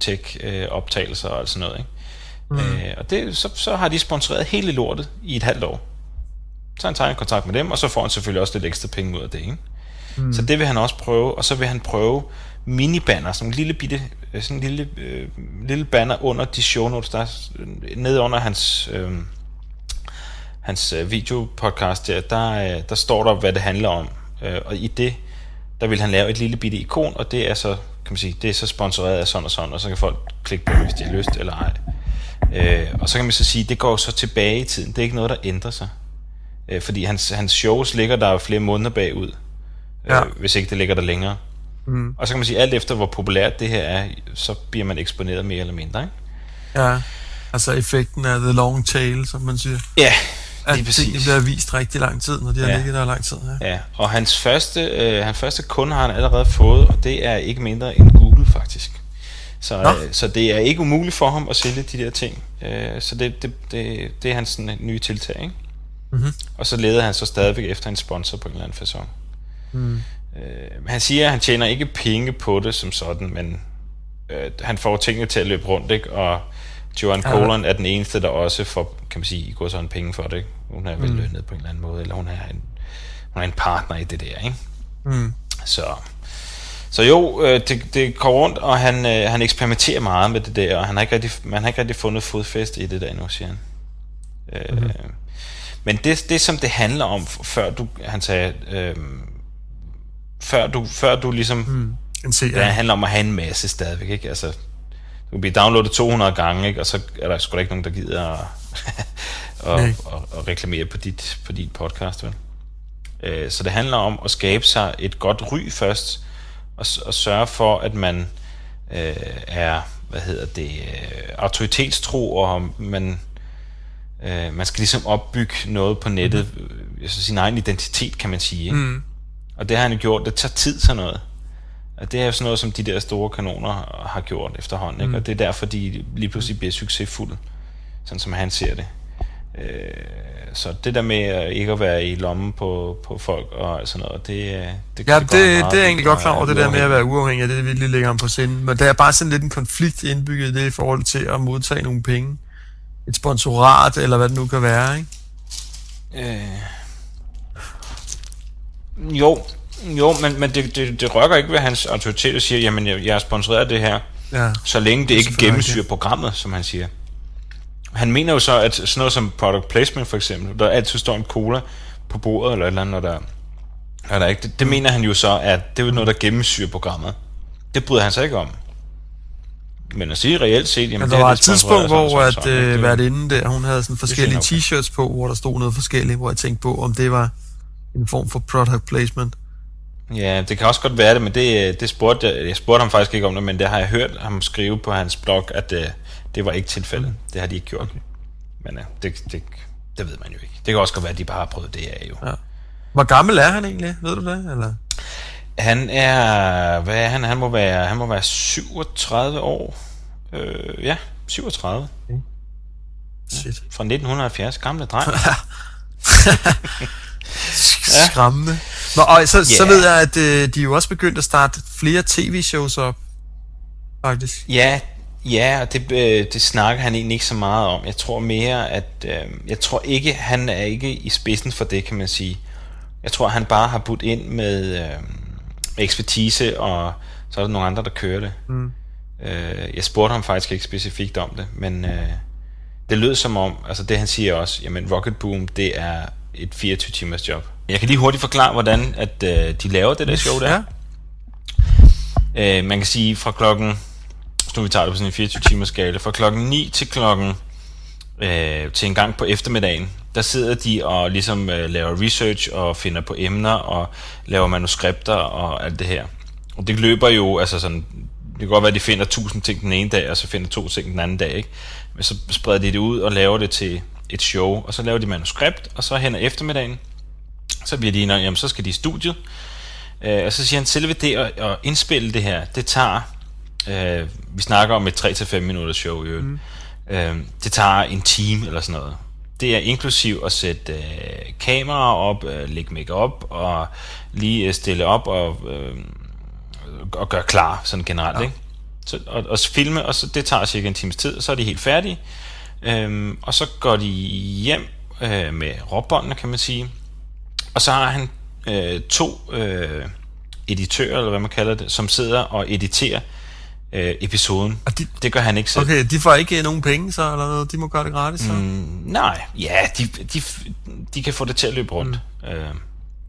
tech-optagelser øh, og sådan noget, ikke? Mm. Øh, og det, så, så har de sponsoreret hele lortet i et halvt år. Så han tager en kontakt med dem, og så får han selvfølgelig også lidt ekstra penge ud af det, ikke? Mm. Så det vil han også prøve, og så vil han prøve minibanner, sådan en lille bitte, sådan en lille, øh, lille banner under de show notes, der nede under hans øh, hans øh, videopodcast der, der, øh, der står der, hvad det handler om, øh, og i det, der vil han lave et lille bitte ikon, og det er så, kan man sige, det er så sponsoreret af sådan og sådan, og så kan folk klikke på, hvis de har lyst eller ej. Øh, og så kan man så sige, det går så tilbage i tiden, det er ikke noget, der ændrer sig, øh, fordi hans, hans shows ligger der flere måneder bagud, øh, ja. hvis ikke det ligger der længere. Mm. Og så kan man sige, alt efter hvor populært det her er, så bliver man eksponeret mere eller mindre, ikke? Ja, altså effekten af the long tail, som man siger. Ja, lige præcis. At tingene bliver vist rigtig lang tid, når de har ja. ligget der lang tid. Ja, ja. Og hans første, øh, hans første kunde har han allerede fået, og det er ikke mindre end Google faktisk. Så, øh, så det er ikke umuligt for ham at sælge de der ting. Øh, så det, det, det, det er hans sådan, nye tiltag, ikke? Mm-hmm. Og så leder han så stadigvæk efter en sponsor på en eller anden facon. Mm. Øh, han siger, at han tjener ikke penge på det som sådan, men øh, han får tingene til at løbe rundt, ikke? Og Joanne Colan er den eneste, der også får, kan man sige, i går sådan penge for det, ikke? Hun er vel lønnet mm. på en eller anden måde, eller hun er en, hun er en partner i det der, ikke? Mm. Så... Så jo, det, det går rundt, og han, han eksperimenterer meget med det der, og han har ikke rigtig, man har ikke rigtig fundet fodfæste i det der endnu, siger han. Mm-hmm. Øh, men det, det, som det handler om, før du, han sagde, øh, før, du, før du ligesom, mm, det handler om at have en masse stadigvæk, ikke? Altså, du kan blive downloadet to hundrede gange, ikke? Og så er der sgu da ikke nogen, der gider at, og, og, og reklamere på dit, på dit podcast, vel? Øh, så det handler om at skabe sig et godt ry først, og sørge for, at man øh, er, hvad hedder det, øh, autoritetstro, og man, øh, man skal ligesom opbygge noget på nettet, mm. altså sin egen identitet, kan man sige. Ikke? Mm. Og det har han gjort, det tager tid sådan noget. Og det er jo sådan noget, som de der store kanoner har gjort efterhånden, ikke? Mm. Og det er derfor, de lige pludselig bliver succesfulde, sådan som han ser det. Øh, så det der med ikke at være i lommen på, på folk og sådan noget, det, det, ja, det, det, det er egentlig godt klar over, det der med at være uafhængig, det er virkelig lægger ham på sinde. Men der er bare sådan lidt en konflikt indbygget i det i forhold til at modtage nogle penge. Et sponsorat, eller hvad det nu kan være, ikke? Øh. Jo, jo, men, men det, det, det rykker ikke ved hans autoritet og siger, jamen jeg, jeg er sponsoreret af det her, ja, så længe det ikke gennemsyrer programmet, som han siger. Han mener jo så, at sådan noget som product placement for eksempel, der altid står en cola på bordet eller et eller andet, der, der er der ikke. Det, det mener han jo så, at det er noget, der gennemsyrer programmet. Det bryder han sig ikke om. Men at sige reelt set... Jamen, ja, der var et tidspunkt, hvor at, sådan, at, værtinde der, hun havde sådan forskellige t-shirts på, hvor der stod noget forskelligt, hvor jeg tænkte på, om det var en form for product placement. Ja, det kan også godt være det, men det, det spurgte jeg, jeg spurgte ham faktisk ikke om det, men det har jeg hørt ham skrive på hans blog, at... Det var ikke tilfældet. Det har de ikke gjort. Okay. Men ja, det, det, det ved man jo ikke. Det kan også godt være, at de bare har prøvet det af jo. Ja. Hvor gammel er han egentlig? Ved du det? Eller? Han er... Hvad er han? Han må være, han må være syvogtredive år. Øh, ja, syvogtredive. Okay. Shit. Ja, fra nitten halvfjerds. Gamle dreng. Ja. Skræmmende. Nå, og så, yeah. så ved jeg, at øh, de er jo også begyndt at starte flere tv-shows op. Faktisk. Ja, Ja, og det, øh, det snakker han egentlig ikke så meget om. Jeg tror mere, at øh, jeg tror ikke, han er ikke i spidsen for det, kan man sige. Jeg tror, han bare har budt ind med øh, ekspertise, og så er der nogle andre, der kører det. Mm. Øh, jeg spurgte ham faktisk ikke specifikt om det, men øh, det lød som om, altså det han siger også, jamen Rocket Boom, det er et fireogtyve timers job. Jeg kan lige hurtigt forklare, hvordan at, øh, de laver det der show der. Ja. Øh, man kan sige fra klokken... Nu vi tager det på sådan en fireogtyve timers skala. Fra klokken ni til klokken øh, til en gang på eftermiddagen, der sidder de og ligesom øh, laver research og finder på emner og laver manuskripter og alt det her. Og det løber jo altså sådan, det kan godt være, at de finder tusind ting den ene dag og så finder to ting den anden dag, ikke? Men så spreder de det ud og laver det til et show, og så laver de manuskript, og så hen ad eftermiddagen, så bliver de nødt, jamen så skal de i studiet. Øh, og så siger han, selve det at, at indspille det her, det tager Øh, vi snakker om et tre til fem minutters show, jo. Mm. Øh, det tager en time eller sådan noget. Det er inklusiv at sætte øh, kameraer op, øh, lægge make-up og lige øh, stille op og, øh, og gøre klar sådan generelt, ja, ikke? Så, og, og filme, og så, det tager cirka en times tid, og så er de helt færdige. Øh, og så går de hjem øh, med råbåndene, kan man sige. Og så har han øh, to øh, editører, eller hvad man kalder det, som sidder og editerer Øh, episoden. De, det gør han ikke selv. Okay, de får ikke nogen penge så, eller noget? De må gøre det gratis så? Mm, nej, ja, de, de, de kan få det til at løbe rundt. Mm. Øh,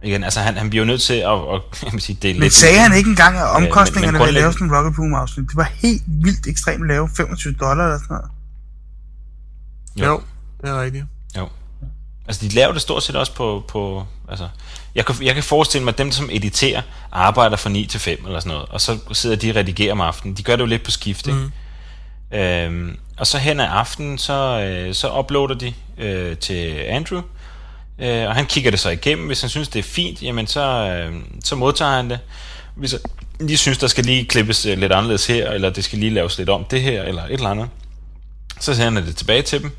igen, altså han, han bliver nødt til at, at jeg vil sige, det er lidt... Men sagde han ikke engang, at omkostningerne øh, ved at lave sådan en Rocket Boom afsnit, det var helt vildt ekstremt lave, femogtyve dollar eller sådan noget? Jo, jo, det er rigtigt. Jo. Altså, de laver det stort set også på... på altså, jeg, kan, jeg kan forestille mig, at dem, som editerer, arbejder fra ni til fem eller sådan noget, og så sidder de og redigerer om aftenen. De gør det jo lidt på skift, ikke? Mm. Øhm, og så hen ad aftenen, så, øh, så uploader de øh, til Andrew, øh, og han kigger det så igennem. Hvis han synes, det er fint, jamen så, øh, så modtager han det. Hvis de synes, der skal lige klippes lidt anderledes her, eller det skal lige laves lidt om det her, eller et eller andet, så sender han det tilbage til dem.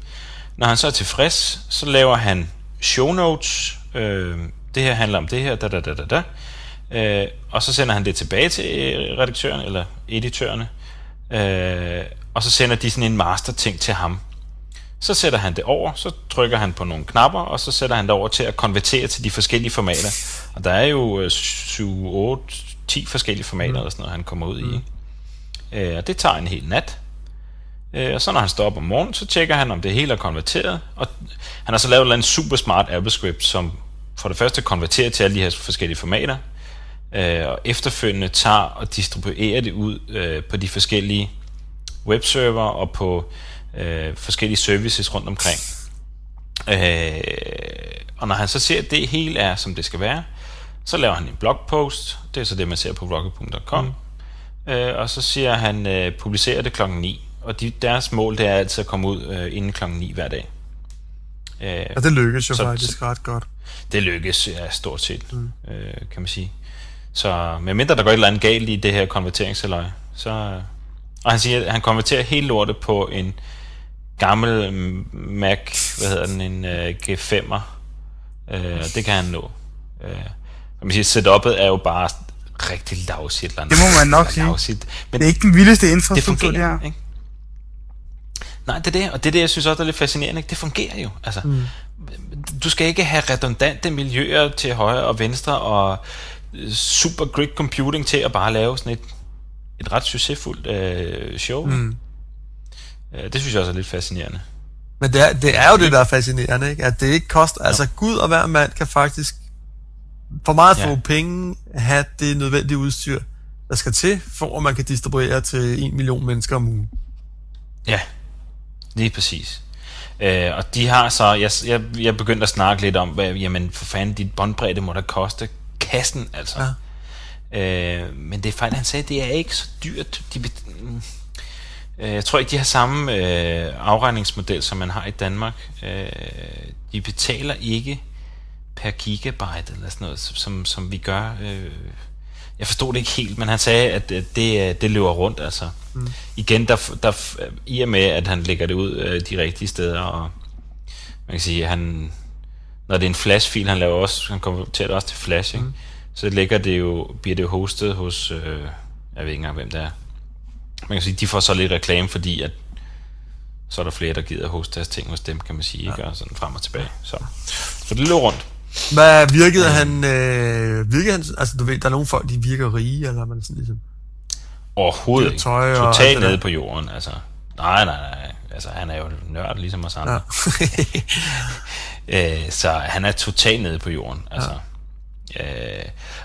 Når han så er tilfreds, så laver han show notes. Øh, det her handler om det her, da da da da da. øh, og så sender han det tilbage til redaktøren eller editørerne, øh, og så sender de sådan en master-ting til ham. Så sætter han det over, så trykker han på nogle knapper, og så sætter han det over til at konvertere til de forskellige formater. Og der er jo syv, otte, ti forskellige formater, mm. eller sådan noget, han kommer ud i. Mm. Øh, og det tager en hel nat. Øh, og så når han står op om morgenen, så tjekker han, om det hele er konverteret. Og han har så lavet en super smart AppleScript, som for det første konverterer til alle de her forskellige formater, øh, og efterfølgende tager og distribuerer det ud øh, på de forskellige webserver og på Øh, forskellige services rundt omkring. Øh, og når han så ser, at det hele er, som det skal være, så laver han en blogpost. Det er så det, man ser på rocket boom punktum com. Mm. Øh, og så siger han, øh, publicerer det klokken ni. Og de, deres mål, det er altid at komme ud øh, inden klokken ni hver dag. Øh, og det lykkes jo så, faktisk ret godt. Det lykkes, ja, stort set, mm. øh, kan man sige. Så medmindre der går et eller andet galt i det her konverteringshalløj, så... Øh, og han siger, at han konverterer hele lortet på en gammel Mac, hvad hedder den, en G femmer, øh, og det kan han nå. Øh, man siger, setupet er jo bare rigtig lavsigt eller andet. Det må man nok sige. Men det er ikke den vildeste infrastruktur, det, fungerer, det her. Ikke? Nej, det er det, og det er det, jeg synes også er lidt fascinerende. Ikke? Det fungerer jo. Altså, mm. Du skal ikke have redundante miljøer til højre og venstre, og super grid computing til at bare lave sådan et, et ret succesfuldt øh, show. Mm. Det synes jeg også er lidt fascinerende. Men det er, det er jo det, der er fascinerende, ikke? At det ikke koster... Ja. Altså, Gud og hver mand kan faktisk for meget få ja. penge have det nødvendige udstyr, der skal til, for at man kan distribuere til en million mennesker om ugen. Ja, lige præcis. Øh, og de har så... Jeg, jeg, jeg begyndte at snakke lidt om, hvad, jamen for fanden, dit båndbredde må da koste kassen, altså. Ja. Øh, men det er faktisk, han sagde, det er ikke så dyrt. De, øh, jeg tror ikke, de har samme øh, afregningsmodel, som man har i Danmark. Øh, de betaler ikke per gigabyte eller sådan noget, som, som vi gør. Øh, jeg forstod det ikke helt, men han sagde, at det, det løber rundt. Altså. Mm. Igen, der, der, i og med, at han lægger det ud øh, de rigtige steder, og man kan sige, han, når det er en flashfil, han laver også, han konverterer det også til flash, ikke? Mm. Så ligger det jo, bliver det jo hostet hos, øh, jeg ved ikke engang, hvem det er. Man kan sige, de får så lidt reklame, fordi at så er der flere, der gider hoste deres ting hos dem, kan man sige, ja. Ikke? Og sådan frem og tilbage. Så, så det løb rundt. Hvad virkede ja. han, øh, virkede han, altså du ved, der er nogle folk, de virker rige, eller man sådan ligesom? Overhovedet ikke. Totalt nede på jorden, altså. Nej, nej, nej. Altså, han er jo nørd, ligesom os andre. Ja. øh, så han er totalt nede på jorden, altså. Ja. Øh,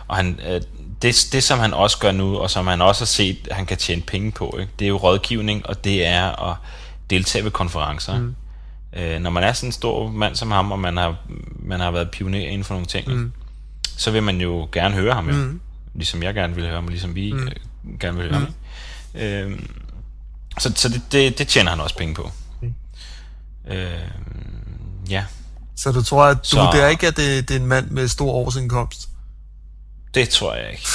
og han, øh, det, det som han også gør nu, og som han også har set, han kan tjene penge på, ikke? Det er jo rådgivning, og det er at deltage ved konferencer. Mm. øh, Når man er sådan en stor mand som ham, og man har, man har været pioner inden for nogle ting, mm. så vil man jo gerne høre ham, mm. ligesom jeg gerne ville høre ham, ligesom vi mm. øh, gerne vil høre mm. ham. øh, Så, så det, det, det tjener han også penge på. Okay. øh, Ja. Så du tror, at du så... vurderer ikke, at det, det er en mand med stor årsindkomst? Det tror jeg ikke.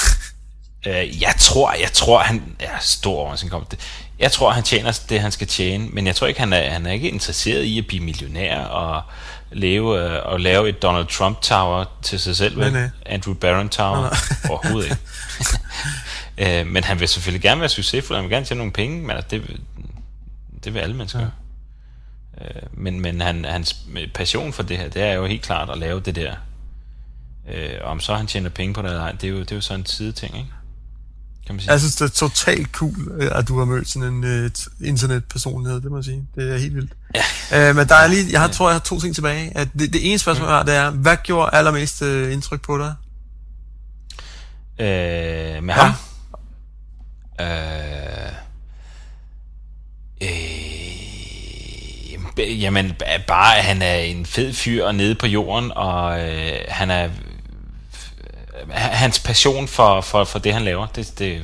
øh, jeg tror, jeg tror, han er stor årsindkomst. Jeg tror, han tjener det, han skal tjene, men jeg tror ikke, han er, han er ikke interesseret i at blive millionær og leve og lave et Donald Trump Tower til sig selv, nej, nej. Andrew Baron Tower, nej, nej. Overhovedet ikke. øh, men han vil selvfølgelig gerne være succesfuld, han vil gerne tjene nogle penge, men det vil, det vil alle mennesker. Ja. Men, men han, hans passion for det her, det er jo helt klart at lave det der. Øh, om så han tjener penge på det eller ej, det er jo, det er jo sådan en sideting, ikke? Kan man sige. Jeg synes, det er totalt cool, at du har mødt sådan en uh, internetpersonlighed, det må jeg sige. Det er helt vildt. Ja. Øh, men der er lige, jeg har, tror, jeg har to ting tilbage. At det, det ene spørgsmål mm. er, det er, hvad gjorde allermest uh, indtryk på dig? Øh, med ja. ham? Øh... øh Jamen, bare at han er en fed fyr og nede på jorden, og øh, han er, hans passion for, for, for det, han laver, det, det,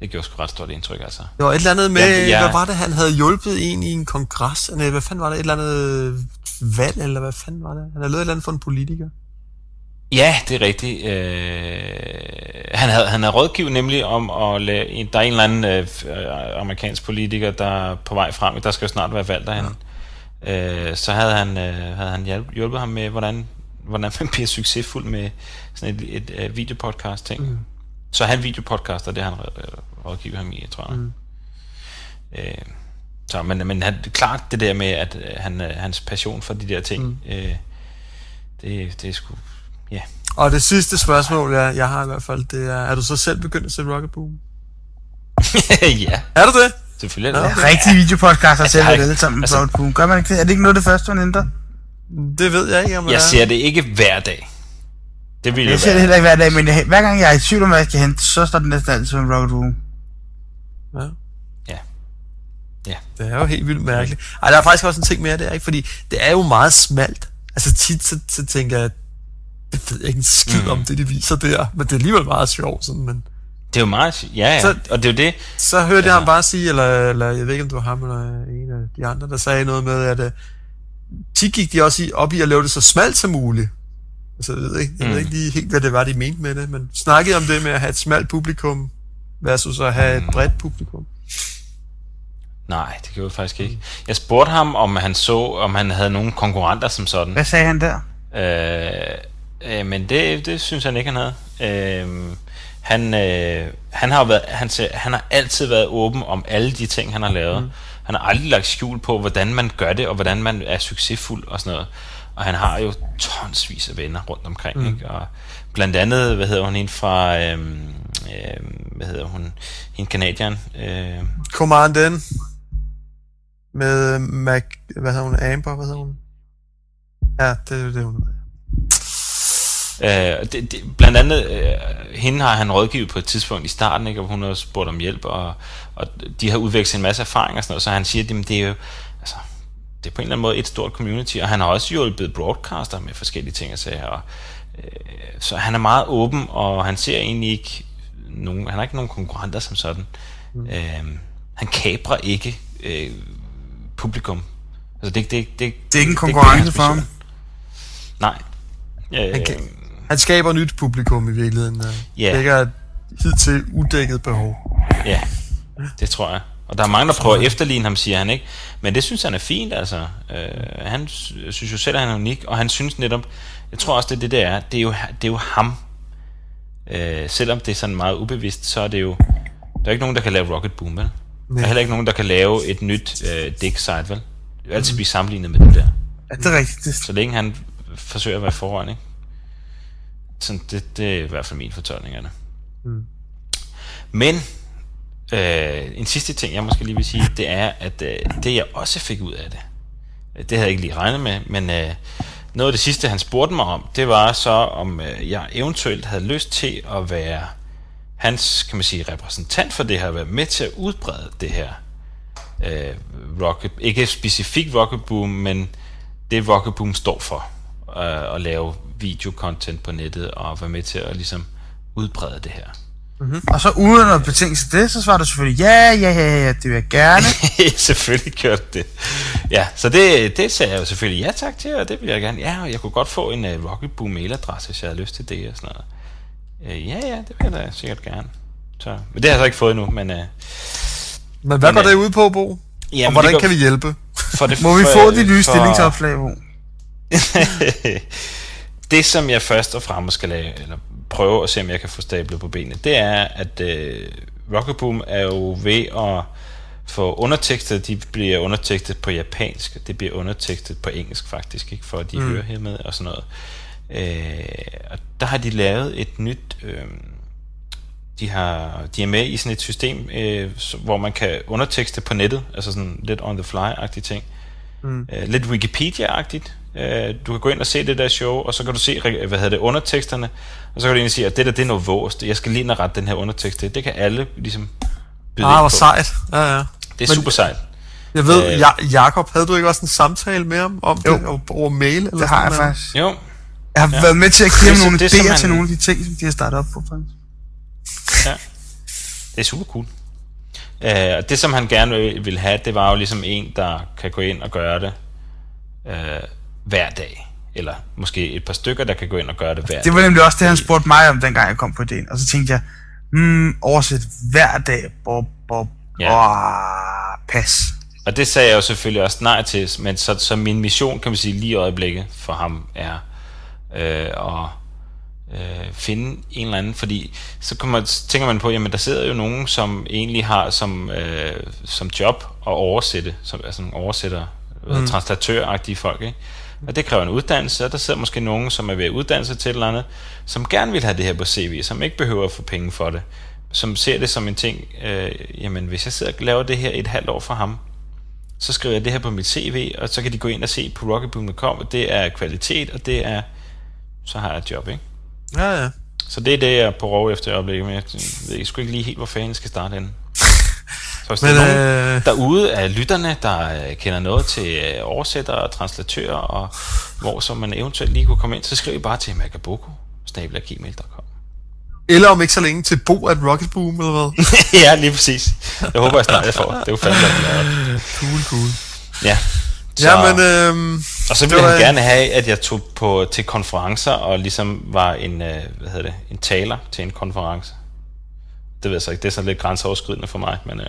det gjorde sgu ret stort indtryk, altså. Det var et eller andet med, ja, jeg, hvad var det, han havde hjulpet en i en kongres? Nej, hvad fanden var det? Et eller andet valg, eller hvad fanden var det? Han havde lavet et eller andet for en politiker. Ja, det er rigtigt. Øh, han havde, han havde rådgivet nemlig om at lave, der er en eller anden øh, amerikansk politiker, der er på vej frem, der skal jo snart være valgt derhen. Ja. Øh, så havde han, øh, havde han hjulpet ham med, hvordan hvordan man bliver succesfuld med sådan et, et, et videopodcast ting. Mm. Så han videopodcaster, det har han rådgivet ham i, tror jeg. Mm. Øh, så, men, men han, klart det der med, at han, hans passion for de der ting, mm. øh, det, det er sgu, ja. Yeah. Og det sidste spørgsmål, jeg, jeg har i hvert fald, det er, er du så selv begyndt at se Rocket Boom? Ja. Er du det? Selvfølgelig er det. Ja, rigtige videopodcaster ser vi alle sammen altså, Rocket Boom. Gør man ikke det? Er det ikke noget det første, man ændrer? Det ved jeg ikke, om jeg Jeg ser det ikke hver dag. Det vil jeg, jeg ser det heller ikke hver dag, men jeg, hver gang jeg er i tvivl om, hvad jeg skal hente, så står det næsten altid med Rocket Boom. Ja. Ja. Det er jo helt vildt mærkeligt. Ej, der er faktisk også en ting mere der, ikke? Fordi det er jo meget smalt. Altså tit så, så tænker jeg, jeg ved ikke en skid mm. om det, de viser der, men det er alligevel meget sjovt sådan, men... Det er jo meget, ja, ja. Så, og det er jo det. Så hørte ja. jeg ham bare sige, eller, eller jeg ved ikke, om det var ham eller en af de andre, der sagde noget med, at uh, tit gik de også i, op i at lave det så smalt som muligt. Altså, jeg ved ikke, jeg mm. ved ikke lige helt, hvad det var, de mente med det, men snakkede om det med at have et smalt publikum versus at have mm. et bredt publikum. Nej, det gjorde jeg faktisk ikke. Jeg spurgte ham, om han så, om han havde nogle konkurrenter som sådan. Hvad sagde han der? Øh, øh, men det, det synes han ikke, han havde. Øh, han, øh, han, har været, han, han har altid været åben om alle de ting, han har lavet. Mm. Han har aldrig lagt skjul på, hvordan man gør det, og hvordan man er succesfuld og sådan noget. Og han har jo tonsvis af venner rundt omkring, mm. ikke? Og blandt andet, hvad hedder hun, en fra... Øh, øh, hvad hedder hun? En kanadian. Øh, Command den. Med Mac, hvad hedder hun, Amber, hvad hedder hun? Ja, det er det, hun øh, det, det, blandt andet, øh, hende har han rådgivet på et tidspunkt i starten, ikke, og hun har spurgt om hjælp, og, og de har udvekslet en masse erfaringer og sådan noget, så han siger, at jamen, det er jo, altså, det er på en eller anden måde et stort community, og han har også hjulpet broadcaster med forskellige ting at sige, og øh, så han er meget åben, og han ser egentlig ikke nogen, han har ikke nogen konkurrenter som sådan. Mm. Øh, han kaprer ikke øh, publikum. Altså det, det, det, det, det er ikke en konkurrence for ham. Nej. Øh, han, kan, han skaber nyt publikum i virkeligheden. Yeah. Det er et hidtil udækket behov. Ja, det tror jeg. Og der er mange, der prøver at efterligne ham, siger han, ikke? Men det synes han er fint, altså. Øh, han synes jo selv, at han er unik, og han synes netop, jeg tror også, det er det, der er. Det er jo, det er jo ham. Øh, selvom det er sådan meget ubevidst, så er det jo... Der er ikke nogen, der kan lave Rocket Boom, vel? Nej. Der er heller ikke nogen, der kan lave et nyt øh, dick-site, vel? Det vil altid mm. blive sammenlignet med det der. Ja, det er rigtigt. Så længe han forsøger at være foran, ikke? Sådan, det, det er i hvert fald min fortolkning af det. Mm. Men øh, en sidste ting, jeg måske lige vil sige, det er, at øh, det jeg også fik ud af det, det havde jeg ikke lige regnet med, men øh, noget af det sidste, han spurgte mig om, det var så, om øh, jeg eventuelt havde lyst til at være... hans, kan man sige, repræsentant for det her, at være med til at udbrede det her øh, rocket, ikke specifikt Rocket Boom, men det Rocket Boom står for, øh, at lave videocontent på nettet og være med til at ligesom udbrede det her. Mm-hmm. Og så uden at betinge sig det, så svarer du selvfølgelig, ja, ja, ja, ja, det vil jeg gerne. Selvfølgelig gjorde det. Ja, så det, det sagde jeg jo selvfølgelig ja tak til, og det vil jeg gerne. Ja, og jeg kunne godt få en uh, Rocket Boom mailadresse, hvis jeg havde lyst til det og sådan noget. Øh, ja, ja, det vil jeg da sikkert gerne. Så, men det har jeg så ikke fået endnu, men... Øh, men hvad går øh, det ude på, Bo? Jamen, og hvordan går, kan vi hjælpe? For det, må vi få de nye for, stillingsopslag, Bo? Det, som jeg først og fremmest skal lave, eller prøve at se, om jeg kan få stablet på benene, det er, at øh, Rocket Boom er jo ved at få undertekster. De bliver undertekstet på japansk, det bliver undertekstet på engelsk faktisk, ikke, for at de mm. hører hermed og sådan noget. Øh, og der har de lavet et nyt øh, de, har, de er med i sådan et system, øh, hvor man kan undertekste på nettet, altså sådan lidt on the fly-agtige ting, mm. øh, lidt Wikipedia-agtigt. øh, du kan gå ind og se det der show, og så kan du se, hvad hedder det, underteksterne, og så kan du egentlig sige, at det der, det er noget vås, jeg skal lige rette den her undertekst, det, det kan alle ligesom byde ah, ind på. Sejt. Ja, ja. Det er Men... super sejt. Jeg ved, øh, ja, Jakob, havde du ikke også en samtale med ham om jo. det over mail? Eller det har jeg faktisk. Jo. Jeg har ja. været med til at give nogle det, idéer han... til nogle af de ting, som de har startet op på, faktisk. Ja, det er super cool. Uh, og det, som han gerne ville have, det var jo ligesom en, der kan gå ind og gøre det uh, hver dag. Eller måske et par stykker, der kan gå ind og gøre det hver dag. Det var nemlig også det, han spurgte mig om, dengang jeg kom på idéen. Og så tænkte jeg, hmm, oversæt hver dag, bob, bob, ja. og pas. Og det sagde jeg jo selvfølgelig også nej til, men så, så min mission, kan man sige, lige i øjeblikket for ham er... øh, og øh, finde en eller anden, fordi så kommer, tænker man på, jamen der sidder jo nogen, som egentlig har som, øh, som job at oversætte, som altså oversætter, mm. translatøragtige folk, ikke? Og det kræver en uddannelse, og der sidder måske nogen, som er ved at uddanne sig til et eller andet, som gerne vil have det her på C V, som ikke behøver at få penge for det, som ser det som en ting, øh, jamen hvis jeg sidder og laver det her et halvt år for ham, så skriver jeg det her på mit C V, og så kan de gå ind og se på rocket boom punktum com, og det er kvalitet, og det er, så har jeg et job, ikke? Ja, ja. Så det er det, jeg er på rov efter øjeblikket, men jeg ved sgu ikke lige helt, hvor fanden skal starte henne. Så hvis men, der er nogen derude af lytterne, der kender noget til oversættere og translatører, og hvor så man eventuelt lige kunne komme ind, så skriv bare til magabogo snabel-a gmail punktum com. Eller om ikke så længe til Bo at Rocket Boom, eller hvad? Ja, lige præcis. Jeg håber, jeg snart jeg får. Det er jo fandme godt. Cool, cool. Ja. Så, ja, men, øh, og så ville han gerne have, at jeg tog på, til konferencer og ligesom var en, hvad hedder det, en taler til en konference. Det ved jeg så ikke. Det er så lidt grænseoverskridende for mig, men... Øh,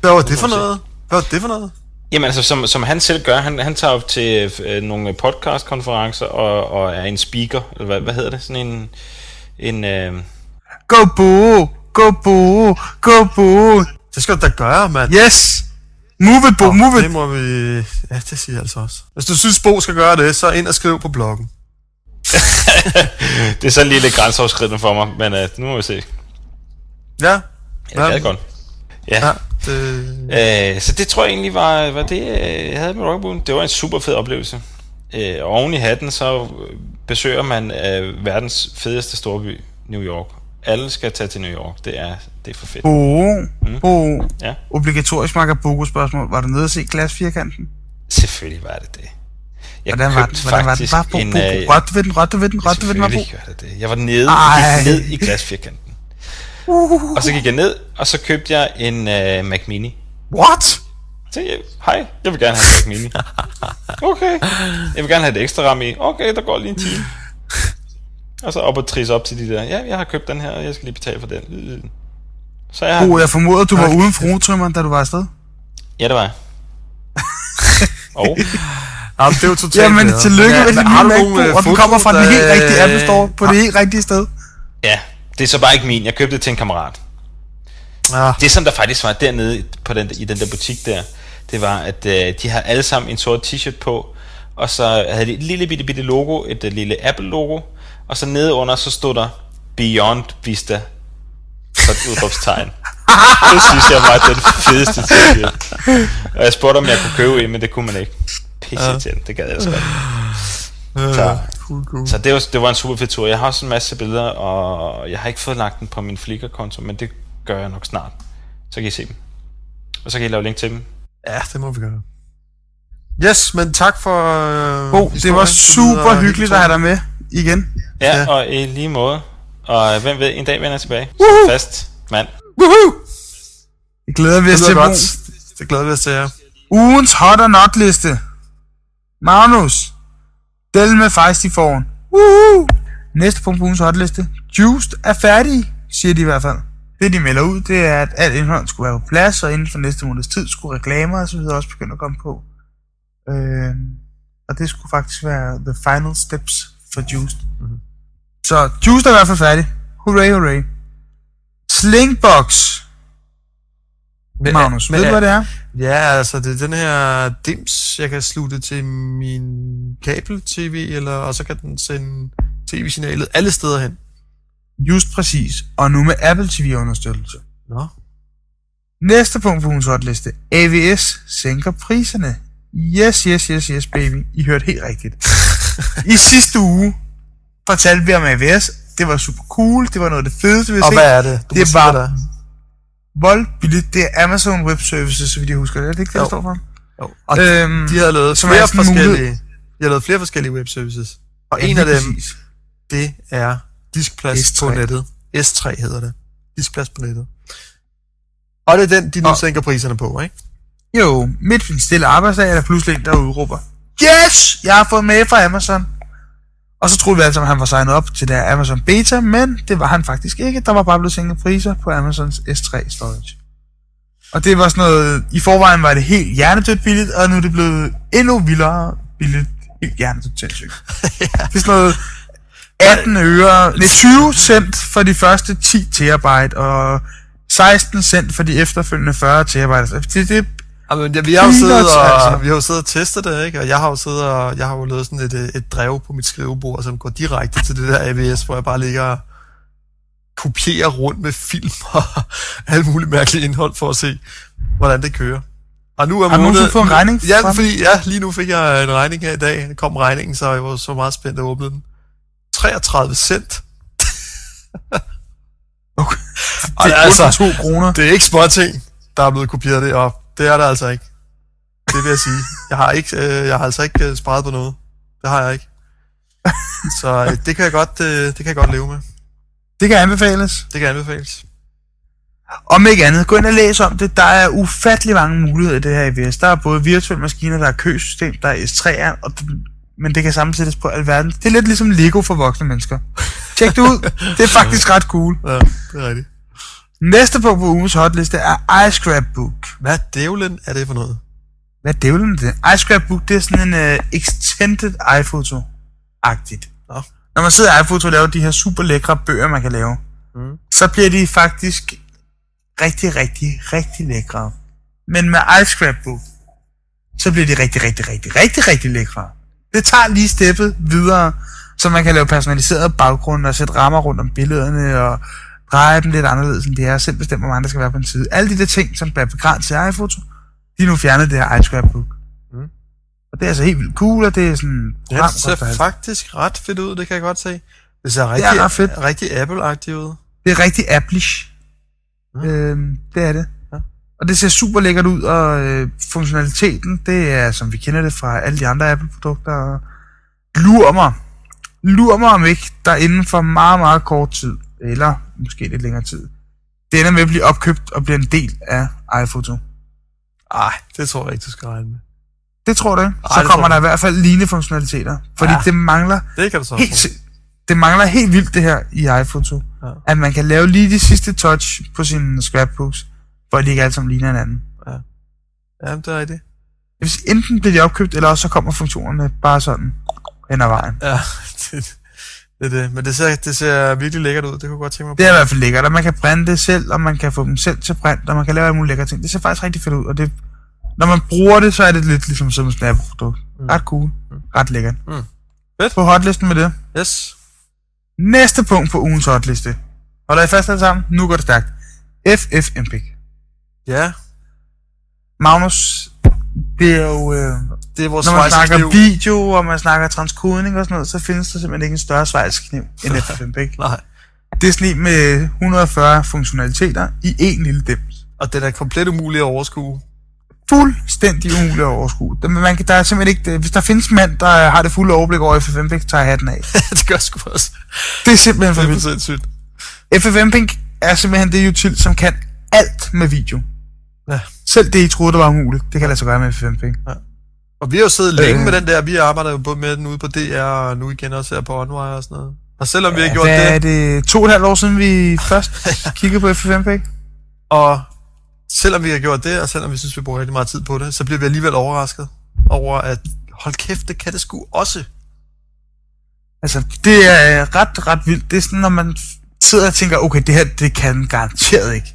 hvad var det for noget? Hvad var det for noget? Jamen altså, som, som han selv gør, han, han tager op til øh, nogle podcastkonferencer og, og er en speaker, eller hvad, hvad hedder det? Sådan en... en øh... Go Bo! Go Bo! Go Bo! Det skal du da gøre, mand. Yes! Move it, Bo! Oh, move it! Det må vi... Ja, det siger jeg altså også. Hvis du synes, Bo skal gøre det, så ind og skriv på bloggen. Det er så lige lidt grænseoverskridende for mig, men øh, nu må vi se. Ja. Ja, det er godt. Ja. Ja det... Øh, så det tror jeg egentlig var, var det, jeg havde med Rocket Boom. Det var en super fed oplevelse. Øh, og oven i hatten, så besøger man øh, verdens fedeste storby, New York. Alle skal tage til New York. Det er, det er for fedt. Oh, mm. oh. Ja. Obligatorisk Magabogo-spørgsmål. Var du nede at se glasfirkanten? Selvfølgelig var det det. Jeg hvordan var den? Hvordan var den? Var bo, bo, bo. En, øh, rødte ved den, rødte ved den, rødte ved den, selvfølgelig gjorde det det. Jeg var nede, ned i glasfirkanten. Uhuhu. Og så gik jeg ned, og så købte jeg en øh, Mac Mini. What? Så jeg, hej, jeg vil gerne have en Mac Mini. Okay, jeg vil gerne have et ekstra ramme i. Okay, der går lige en time. Og så op og trisse op til de der, ja, jeg har købt den her, og jeg skal lige betale for den. Så jeg har... Oh, jeg formoder, du var uden fruetrømmeren, da du var afsted? Ja, det var jeg. Og... Jamen, det er jo totalt. Jamen, tillykke med din MacBook, og den kommer fra den helt rigtige Apple Store, på det helt rigtige sted. Ja. Det er så bare ikke min. Jeg købte det til en kammerat. Ah. Det som der faktisk var dernede på den, i den der butik der, det var at øh, de har alle sammen en sort t-shirt på, og så havde de et lille bitte bitte logo, et, et lille Apple logo, og så nede under så stod der Beyond Vista. Så et udråbstegn. Det synes jeg var den fedeste t-shirt. Og jeg spurgte om jeg kunne købe en, men det kunne man ikke. Pisse ah. til den. Det gad jeg så godt. Så, cool, cool. så det, var, det var en super fed tur. Jeg har også en masse billeder, og jeg har ikke fået lagt den på min Flickr-konto, men det gør jeg nok snart. Så kan I se dem. Og så kan I lave link til dem. Ja, det må vi gøre. Yes, men tak for... Øh, oh, det var super hyggeligt at have dig med igen. Ja, ja, og i lige måde. Og hvem ved, en dag vender jeg tilbage. Woohoo! Fast, mand. Woohoo! Det glæder vi os til, Bo. Det glæder vi os til, ja. Ugens hot or not liste. Magnus. Dell med Feisty Fawn. Woohoo! Næste punkt på ugens hotliste. Juiced er færdig, siger de i hvert fald. Det de melder ud, det er, at alt indhold skulle være på plads, og inden for næste måneds tid skulle reklamer og så videre også begynde at komme på. Øh, og det skulle faktisk være the final steps for Juiced. Mm-hmm. Så Juiced er i hvert fald færdig. Hurray, hurray. Slingbox. Men, Magnus, men, ved du, hvad det er? Ja, altså det er den her dims, jeg kan slutte til min kabel-tv, eller, og så kan den sende tv-signalet alle steder hen. Just præcis, og nu med Apple T V-understøttelse. Nå. Næste punkt på ugens hotliste, A W S sænker priserne. Yes, yes, yes, yes, baby. I hørte helt rigtigt. I sidste uge fortalte vi om A W S. Det var super cool, det var noget af det fedeste, vi har set. Og hvad er det? Du det var... Der. Voldbilligt, det er Amazon Web Services, så vidt jeg husker. Er det ikke det, der står for? Jo. Og øhm, de har lavet flere er forskellige mulighed. De har lavet flere forskellige web services. Og ja, en af dem, præcis. Det er diskplads S tre. På nettet. S tre hedder det. Diskplads på nettet. Og det er den, de nu og sænker priserne på, ikke? Jo, midt i en stille arbejdsdag, er der pludselig en, der udråber, yes! Jeg har fået med fra Amazon. Og så troede vi altså, at han var signet op til der Amazon Beta, men det var han faktisk ikke. Der var bare blevet sænket priser på Amazons S tre storage. Og det var sådan noget, i forvejen var det helt hjernedødt billigt, og nu er det blevet endnu vildere billigt hjernen totalt syg. Ja. Det er sådan noget atten øre, nej, tyve cent for de første ti terabyte, og seksten cent for de efterfølgende fyrre terabyte. Det, det Jamen, ja, vi har jo siddet og, altså. vi har jo siddet og testet det, ikke? Og jeg har jo siddet og jeg har jo lavet sådan et, et drev på mit skrivebord, som går direkte til det der A W S, hvor jeg bare ligger og kopierer rundt med film og alt muligt mærkeligt indhold for at se, hvordan det kører. Og nu er har du nogensinde fået en regning? Ja, fordi, ja, lige nu fik jeg en regning her i dag. Det kom regningen, så jeg var så meget spændt at åbne den. treogtredive cent. Okay. Det er, det er altså to kroner. Det er ikke småting, der er blevet kopieret det op. Det er der altså ikke. Det vil jeg sige. Jeg har, ikke, øh, jeg har altså ikke øh, sparet på noget. Det har jeg ikke. Så øh, det, kan jeg godt, øh, det kan jeg godt leve med. Det kan anbefales. Det kan anbefales. Om ikke andet, gå ind og læs om det. Der er ufattelig mange muligheder i det her A W S. Der er både virtuelle maskiner, der er køsystem, der er S tre, og men det kan sammensættes på alverden. Det er lidt ligesom Lego for voksne mennesker. Tjek det ud. Det er faktisk ret cool. Ja, det er rigtigt. Næste punkt på ugens hotliste er iScrapbook. Hvad dævlen er det for noget? Hvad dævlen er det? iScrapbook, det er sådan en uh, extended iPhoto-agtigt. Nå. Når man sidder i iPhoto og laver de her super lækre bøger, man kan lave, mm. så bliver de faktisk rigtig, rigtig, rigtig lækre. Men med iScrapbook, så bliver de rigtig, rigtig, rigtig, rigtig, rigtig lækre. Det tager lige steppet videre, så man kan lave personaliserede baggrunde og sætte rammer rundt om billederne og dreje dem lidt anderledes, end det er, og selv bestemme, hvor mange der skal være på en side. Alle de der ting, som bliver begrænset i iPhoto, de er nu fjernet det her iScrapbook. Mm. Og det er altså helt vildt cool, og det er sådan... Ja, det ser godt, faktisk ret fedt ud, det kan jeg godt se. Det ser rigtig, det er ret fedt. Rigtig Apple-agtigt ud. Det er rigtig Apple-ish. Mm. Øhm, det er det. Ja. Og det ser super lækkert ud, og øh, funktionaliteten, det er, som vi kender det fra alle de andre Apple-produkter. Lurer mig. Lurer mig om ikke, der inden for meget, meget kort tid, eller måske lidt længere tid, det ender med at blive opkøbt og bliver en del af iPhoto. Ej, det tror jeg ikke, du skal regne med. Det tror du ikke. Så Ej, kommer der i hvert fald lignende funktionaliteter. Fordi ja, det mangler det, kan du så helt, det mangler helt vildt det her i iPhoto. Ja. At man kan lave lige de sidste touch på sine scrapbooks, hvor de ikke alle sammen ligner hinanden. Ja, jamen det er det. Hvis enten bliver de opkøbt, eller også så kommer funktionerne bare sådan hen ad vejen. Ja, det Det det. Men det ser, det ser virkelig lækkert ud, det kunne jeg godt tænke mig på. Det er i hvert fald lækkert, og man kan printe det selv, og man kan få dem selv til print, og man kan lave alle mulige lækre ting. Det ser faktisk rigtig fedt ud, og det, når man bruger det, så er det lidt ligesom sådan et snapprodukt. Mm. Ret cool, mm. ret lækkert. Mm. Fedt. På hotlisten med det. Yes. Næste punkt på ugens hotliste. Holder I fast alle sammen? Nu går det stærkt. FFmpeg. Ja. Magnus, det er jo... Øh Det er vores Når man snakker kniv. Video, og man snakker transkodning og sådan noget, så findes der simpelthen ikke en større svejsisk kniv end FFmpeg. Nej. Det er sådan en med et hundrede og fyrre funktionaliteter i en lille dims. Og den er komplet umulig at overskue. Fuldstændig umulig at overskue. Der, man kan, der er simpelthen ikke, hvis der findes mand, der har det fulde overblik over FFmpeg, tager jeg hatten af. Det gør sgu også. Det er simpelthen for vildt. Det er sindssygt. FFmpeg er simpelthen det util, som kan alt med video. Ja. Selv det, I troede, der var umuligt, det kan lade sig gøre med FFmpeg. Ja. Og vi har jo siddet længe øh. med den der, vi arbejder jo både med den ude på D R, og nu igen også her på OnWire og sådan noget. Og selvom ja, vi har gjort det... er det to og et halvt år siden, vi først kiggede på FFmpeg? Og selvom vi har gjort det, og selvom vi synes, vi bruger rigtig meget tid på det, så bliver vi alligevel overrasket over, at hold kæft, det kan det sgu også. Altså, det er ret, ret vildt. Det er sådan, når man sidder og tænker, okay, det her, det kan den garanteret ikke.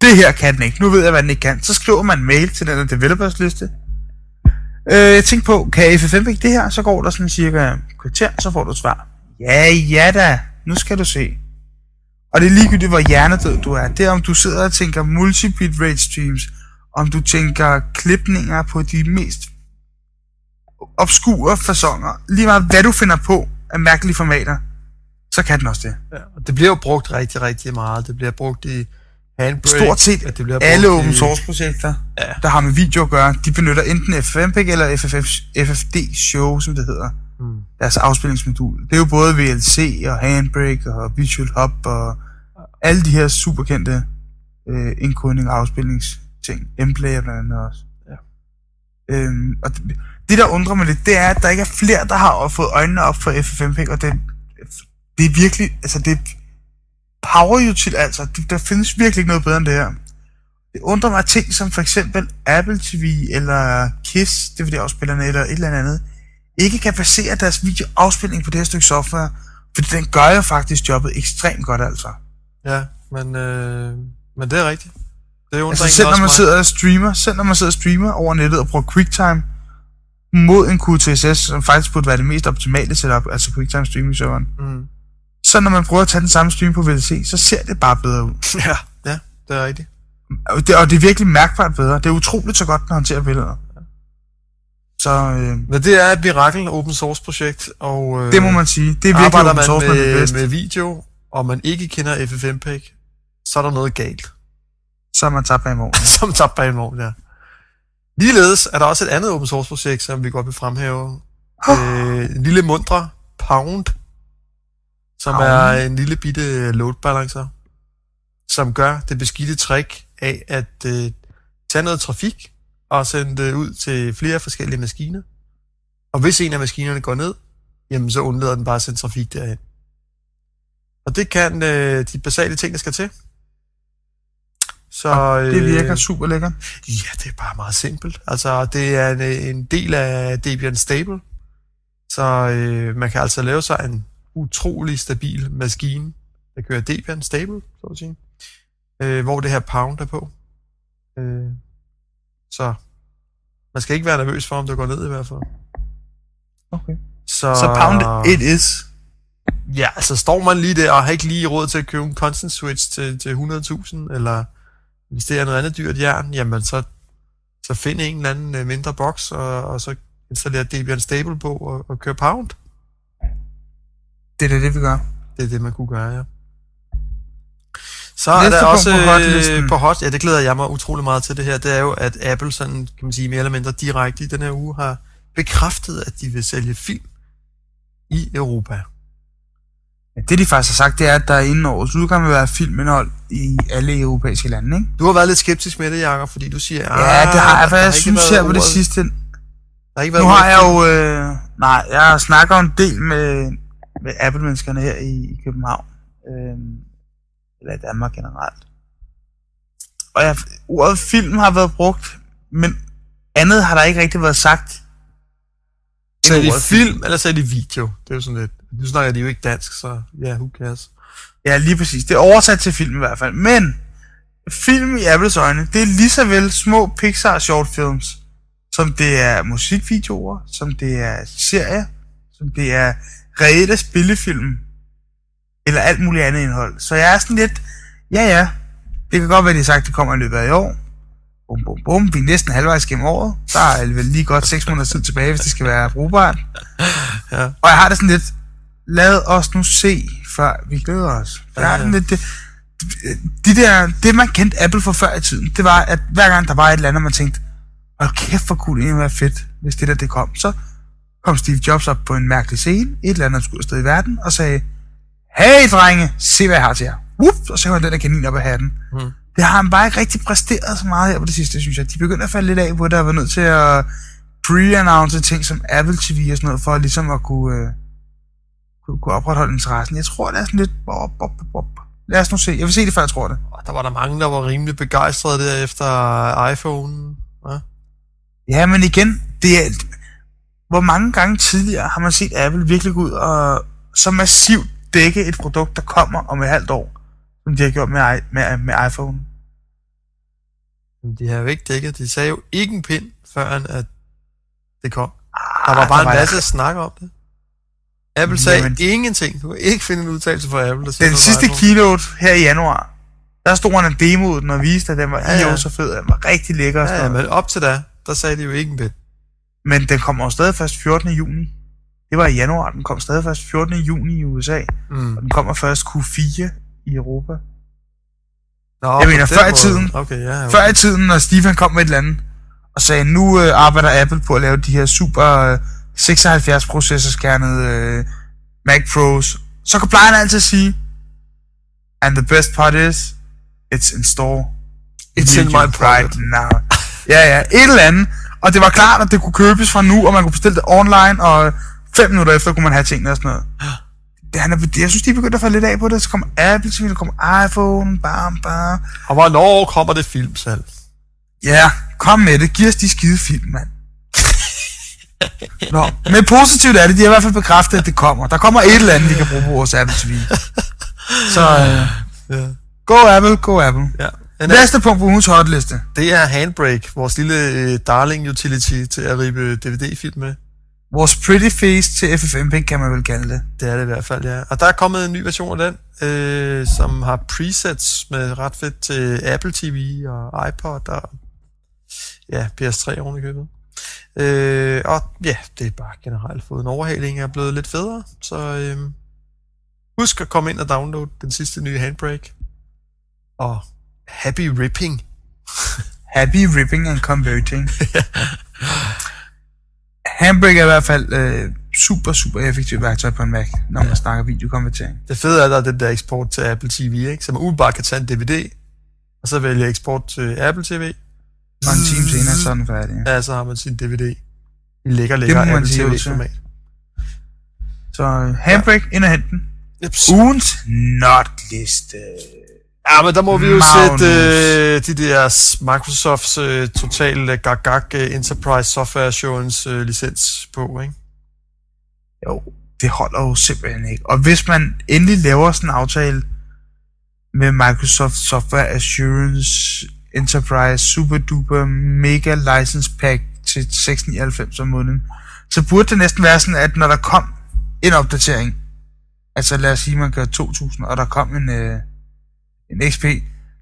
Det her kan den ikke. Nu ved jeg, hvad den ikke kan. Så skriver man mail til den her developers liste. Jeg tænkte på, kan FFmpeg det her? Så går der sådan cirka kvarter, så får du et svar. Ja, ja da, nu skal du se. Og det er ligegyldigt, hvor hjernedød du er. Det er, om du sidder og tænker multi-bit rate streams, om du tænker klipninger på de mest obskure faconer. Lige meget hvad du finder på af mærkelige formater, så kan den også det. Ja, og det bliver jo brugt rigtig, rigtig meget. Det bliver brugt i... Handbrake, stort set det alle open source projekter, ja, der har med video at gøre, de benytter enten FFmpeg eller F F D Show, som det hedder. Mm. Deres afspillingsmodul. Det er jo både V L C og Handbrake og Visual Hub og alle de her superkendte øh, indkodning og afspillingsting. M-player blandt andet også. Ja. Øhm, og det, det, der undrer mig lidt, det er, at der ikke er flere, der har fået øjnene op for FFmpeg, og det, det er virkelig... altså det power util, altså. Der findes virkelig ikke noget bedre end det her. Det undrer mig ting som for eksempel Apple T V eller Kiss, D V D-afspillerne eller et eller andet, ikke kan basere deres videoafspilning på det her stykke software, fordi den gør jo faktisk jobbet ekstremt godt, altså. Ja, men, øh, men det er rigtigt. Det er altså selv når, man sidder og streamer, selv når man sidder og streamer over nettet og bruger QuickTime mod en Q T S S, som faktisk burde være det mest optimale setup, altså QuickTime streaming serveren. Mm. Så når man prøver at tage den samme stream på V L C, så ser det bare bedre ud. Ja, ja, det er rigtigt. Og det, og det er virkelig mærkbart bedre. Det er utroligt så godt, når han håndterer billeder. Så, øh, men det er et mirakel open source projekt, og øh, det må man sige. Det er virkelig open source, man med, med video, og man ikke kender FFmpeg, så er der noget galt. Så er man tabt bag en vogn. Som tabt bag en vogn, ja. Ligeledes er der også et andet open source projekt, som vi godt vil fremhæve. Øh, en lille mundre, Pound, som Pound. er en lille bitte load balancer, som gør det beskidte trick af at øh, tage noget trafik og sende det ud til flere forskellige maskiner. Og hvis en af maskinerne går ned, jamen så undlader den bare at sende trafik derhen. Og det kan øh, de basale ting, der skal til. Så, øh, det virker super lækkert. Ja, det er bare meget simpelt. Altså, det er en, en del af Debian Stable, så øh, man kan altså lave sig en utrolig stabil maskine, der kører Debian Stable, så at sige, øh, hvor det her Pound er på. Øh, så man skal ikke være nervøs for, om det går ned i hvert fald. Okay. Så, så Pound it is. Ja, altså står man lige der og har ikke lige råd til at købe en constant switch til, til hundrede tusind, eller hvis det er noget andet dyrt jern, jamen så, så find en eller anden mindre boks, og, og så installer Debian Stable på, og, og kør Pound. Det er det, vi gør. Det er det, man kunne gøre, ja. Så næste er der også på hot, på hot, ja, det glæder jeg mig utrolig meget til det her, det er jo, at Apple sådan, kan man sige, mere eller mindre direkte i den her uge, har bekræftet, at de vil sælge film i Europa. Ja, det de faktisk har sagt, det er, at der inden årets udgang vil være filmindhold i alle europæiske lande, ikke? Du har været lidt skeptisk med det, Jakob, fordi du siger... Ja, det har jeg, for jeg synes her på det sidste... Der har ikke været nu har jeg jo... Øh, nej, jeg snakker en del med, med Apple-menneskerne her i, i København. Øh, eller i Danmark generelt. Og jeg, ordet film har været brugt, men andet har der ikke rigtig været sagt. Sagde de film, eller sagde de video? Det er jo sådan lidt... Nu snakker de jo ikke dansk, så ja, yeah, who cares? Ja, lige præcis. Det er oversat til film i hvert fald. Men film i Apples øjne, det er lige så vel små Pixar short films, som det er musikvideoer, som det er serier, som det er reelle spillefilm, eller alt muligt andet indhold. Så jeg er sådan lidt, ja ja, det kan godt være, de har sagt, at det kommer i løbet af i år. Bum, bum, bum. Vi er næsten halvvejs gennem året. Der er vel lige godt seks måneder tid tilbage, hvis det skal være brugbart. Ja. Og jeg har det sådan lidt, lad os nu se, før vi glæder os. Ja, ja. Det, det, de der, det man kendte Apple for før i tiden, det var, at hver gang der var et eller andet, man tænkte, hold kæft, hvor kunne det egentlig være fedt, hvis det der det kom. Så kom Steve Jobs op på en mærkelig scene, et eller andet skulle afsted i verden, og sagde, hey drenge, se hvad jeg har til jer. Whoop, og så var den der kanin op af hatten. Mm. Det har han bare ikke rigtig præsteret så meget her på det sidste, synes jeg. De begynder at falde lidt af, hvor der var nødt til at pre-announce ting som Apple T V og sådan noget, for ligesom at kunne... kunne opretholde interessen. Jeg tror, det er sådan lidt... Bop, bop, bop. Lad os nu se. Jeg vil se det, før jeg tror det. Der var der mange, der var rimelig begejstrede der efter iPhone. Ja, ja men igen, det er... Hvor mange gange tidligere har man set Apple virkelig gå ud og så massivt dække et produkt, der kommer om et halvt år, som de har gjort med, med, med iPhone? De har jo ikke dækket. De sagde jo ikke en pind, før at det kom. Arh, der var bare der var en masse jeg... snak om det. Apple sagde Jamen. ingenting. Du kan ikke finde en udtalelse fra Apple. Der siger den sidste keynote her i januar, der stod han en demo den og viste, at den var ja, ja. så fed, den var rigtig lækker. Ja, ja, men op til da, der sagde de jo ikke en bit. Men den kom også stadig først fjortende juni. Det var i januar, den kom stadig først fjortende juni i U S A, mm. og den kommer først Q fire i Europa. Nå, jeg mener, før i, tiden, okay, ja, okay. før i tiden, når Stephen kom med et eller andet, og sagde, nu øh, arbejder Apple på at lave de her super... Øh, seksoghalvfjerds processorskernede øh, Mac Pros, så kan plejer han altid at sige, and the best part is, it's in store. It's in my pride now. Ja, ja, et eller andet. Og det var klart, at det kunne købes fra nu, og man kunne bestille det online, og fem minutter efter kunne man have tingene og sådan noget. Det, han er, jeg synes, de begyndte at falde lidt af på det. Så kom Apple T V, så kom iPhone, bam, bam. Og hvornår kommer det film selv? Ja, kom med det. Giv os de skide film, mand. Nå, men positivt er det, de har i hvert fald bekræftet, at det kommer. Der kommer et eller andet, de kan bruge på vores Apple T V. Så øh, go Apple, go Apple. Ja. Næste punkt på ugens hotliste. Det er Handbrake, vores lille øh, darling utility til at ribe D V D-film med. Vores pretty face til FFmpeg, kan man vel kalde det. Det er det i hvert fald, ja. Og der er kommet en ny version af den, øh, som har presets med ret fedt til Apple T V og iPod og ja, P S tre oven i købet. Øh, og ja, det er bare generelt fået en overhaling, er blevet lidt federe, så øh, husk at komme ind og downloade den sidste nye Handbrake. Og happy ripping. Happy ripping and converting. Handbrake er i hvert fald øh, super, super effektivt værktøj på en Mac, når man ja. snakker videokonvertering. Det fede er, at der er den der eksport til Apple T V, ikke? Så man umiddelbart kan tage en D V D, og så vælge eksport til Apple T V. Og en time senere, så er den færdig. Ja, så har man sin D V D i lækker, lækker Apple T V-format. Så Handbrake, ja. ind og hente den. Yep. Ugens notliste. Ja, men der må vi jo Magnus. sætte øh, de der Microsofts øh, totale gag-gag øh, Enterprise Software Assurance øh, licens på, ikke? Jo, det holder jo simpelthen ikke. Og hvis man endelig laver sådan en aftale med Microsoft Software Assurance Enterprise Super Duper Mega License Pack til seks hundrede nioghalvfems om måneden, så burde det næsten være sådan, at når der kom en opdatering, altså lad os sige, man gør to tusind, og der kom en... Øh, en X P,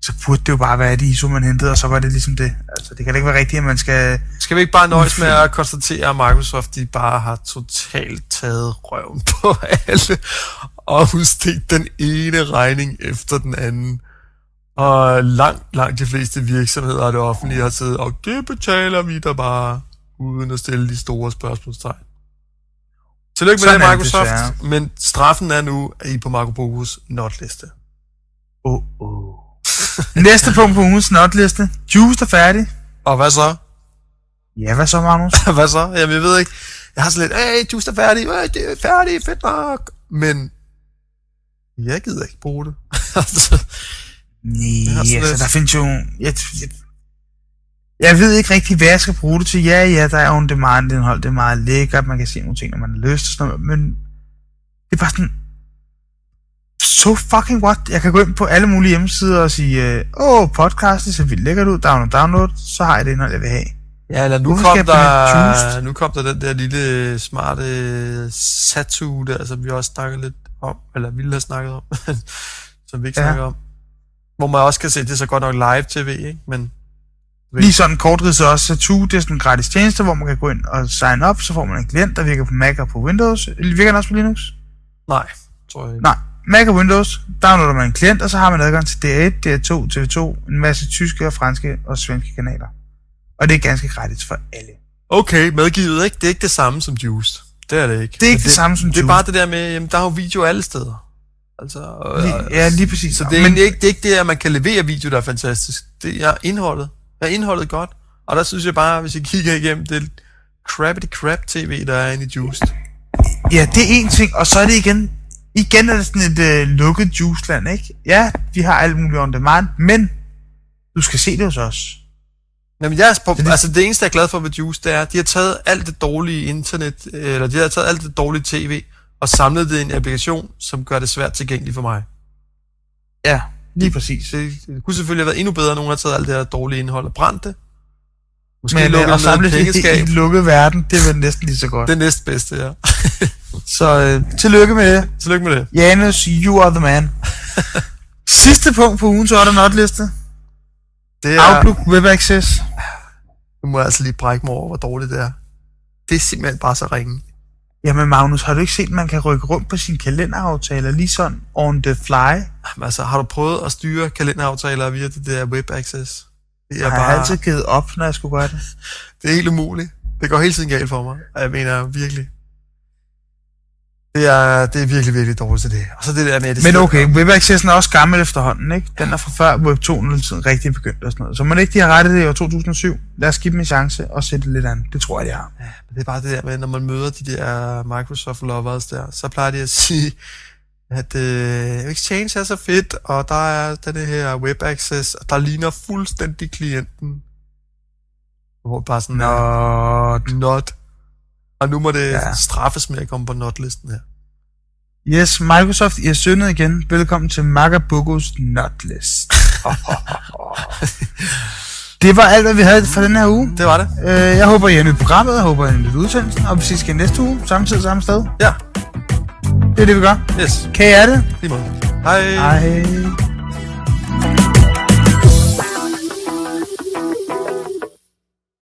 så burde det jo bare være et I S O, man hentede, og så var det ligesom det. Altså, det kan da ikke være rigtigt, at man skal... Skal vi ikke bare nøjes med at konstatere, at Microsoft, de bare har totalt taget røven på alle, og udstedt den ene regning efter den anden. Og langt, langt de fleste virksomheder og det offentlige har siddet, og det betaler vi der bare, uden at stille de store spørgsmålstegn. Tillykke med det, Microsoft, det men straffen er nu, at I på Magabogos notliste. Oh, oh. Næste punkt på ugens notliste. Juiced er færdig. Og hvad så? Ja, hvad så, Magnus? Hvad så? Jamen, jeg ved ikke. Jeg har så lidt, hey, Juiced er færdig, hey, det er færdigt, fedt nok. Men jeg gider ikke bruge det. Nej, ja, så der findes jo... Jeg, jeg, jeg ved ikke rigtig, hvad jeg skal bruge det til. Ja, ja, der er jo en demand-indhold, det er meget lækkert, man kan se nogle ting, når man har lyst og sådan noget, men det er bare sådan... So fucking what? Jeg kan gå ind på alle mulige hjemmesider og sige, åh, oh, podcasten ser vildt lækkert ud, download, download, så har jeg det indhold, jeg vil have. Ja, eller nu kom, der, nu kom der den der lille smarte Satu der, som vi også snakkede lidt om, eller ville have snakket om, som vi ikke ja. snakker om. Hvor man også kan se, det er så godt nok live T V, ikke? Men... Lige sådan kortridset så også Satu, det er sådan en gratis tjeneste, hvor man kan gå ind og sign up, så får man en klient, der virker på Mac og på Windows. Virker den også på Linux? Nej, tror jeg ikke. Nej. Mac og Windows, downloader man en klient, og så har man adgang til D R et, D R to, T V to, en masse tyske og franske og svenske kanaler. Og det er ganske gratis for alle. Okay, medgivet, ikke? Det er ikke det samme som Juiced. Det er det ikke. Det er ikke det, det samme som Juiced. Det er bare det der med, jamen der er jo video alle steder. Altså, lige, ja, lige præcis. Så det er, men, ikke, det er ikke det, at man kan levere video, der er fantastisk. Det er indholdet. Det er indholdet godt. Og der synes jeg bare, hvis jeg kigger igennem, det crappity crap T V, der er inde i Juiced. Ja, det er en ting, og så er det igen... Igen er det sådan et øh, lukket Juiceland, ikke? Ja, vi har alt muligt on demand, men du skal se det hos os. Jamen, jeg er på, det, altså det eneste, jeg er glad for ved Juice, det er, at de har taget alt det dårlige internet, eller de har taget alt det dårlige tv, og samlet det i en applikation, som gør det svært tilgængeligt for mig. Ja, lige præcis. Det, det kunne selvfølgelig have været endnu bedre, at nogen har taget alt det her dårlige indhold og brændt det. Måske men lukket og samlet det i en lukket verden, det er vel næsten lige så godt. Det næstbedste, ja. Så øh, tillykke med det. Tillykke med det. Janus, you are the man. Sidste punkt på ugens otte notliste. Det er... Outlook Web Access. Nu må jeg altså lige brække mig over, hvor dårligt det er. Det er simpelthen bare så ringe. Jamen Magnus, har du ikke set, at man kan rykke rundt på sine kalenderaftaler lige sådan on the fly? Jamen altså, har du prøvet at styre kalenderaftaler via det der Web Access? Det er jeg bare... har altid givet op, når jeg skulle gøre det. Det er helt umuligt. Det går hele tiden galt for mig. Jeg mener virkelig. Det er, det er virkelig, virkelig dårligt til det. Og så det der med, det men okay, Web Accessen er også gammel efterhånden, ikke? Den er fra før Web to punkt nul rigtig begyndt og sådan noget. Så må det ikke de har rettet det i år to tusind og syv. Lad os give dem en chance og sætte lidt andet. Det tror jeg, de har. Ja, men det er bare det der med, når man møder de der Microsoft-lovers der, så plejer de at sige, at øh, Exchange er så fedt, og der er den her Web Access, og der ligner fuldstændig klienten. Hvor bare sådan, not. not. Og nu må det ja. straffes med at komme på notlisten her. Yes, Microsoft, I har syndet igen. Velkommen til Magabogos notlist. Det var alt, hvad vi havde for den her uge. Det var det. Jeg håber, I har nyt programmet. Jeg håber, I har nyt udsendelsen. Og vi ses igen næste uge. Samme tid, samme sted. Ja. Det er det, vi gør. Yes. Kan I have det? Lige måde. Hej. Hej.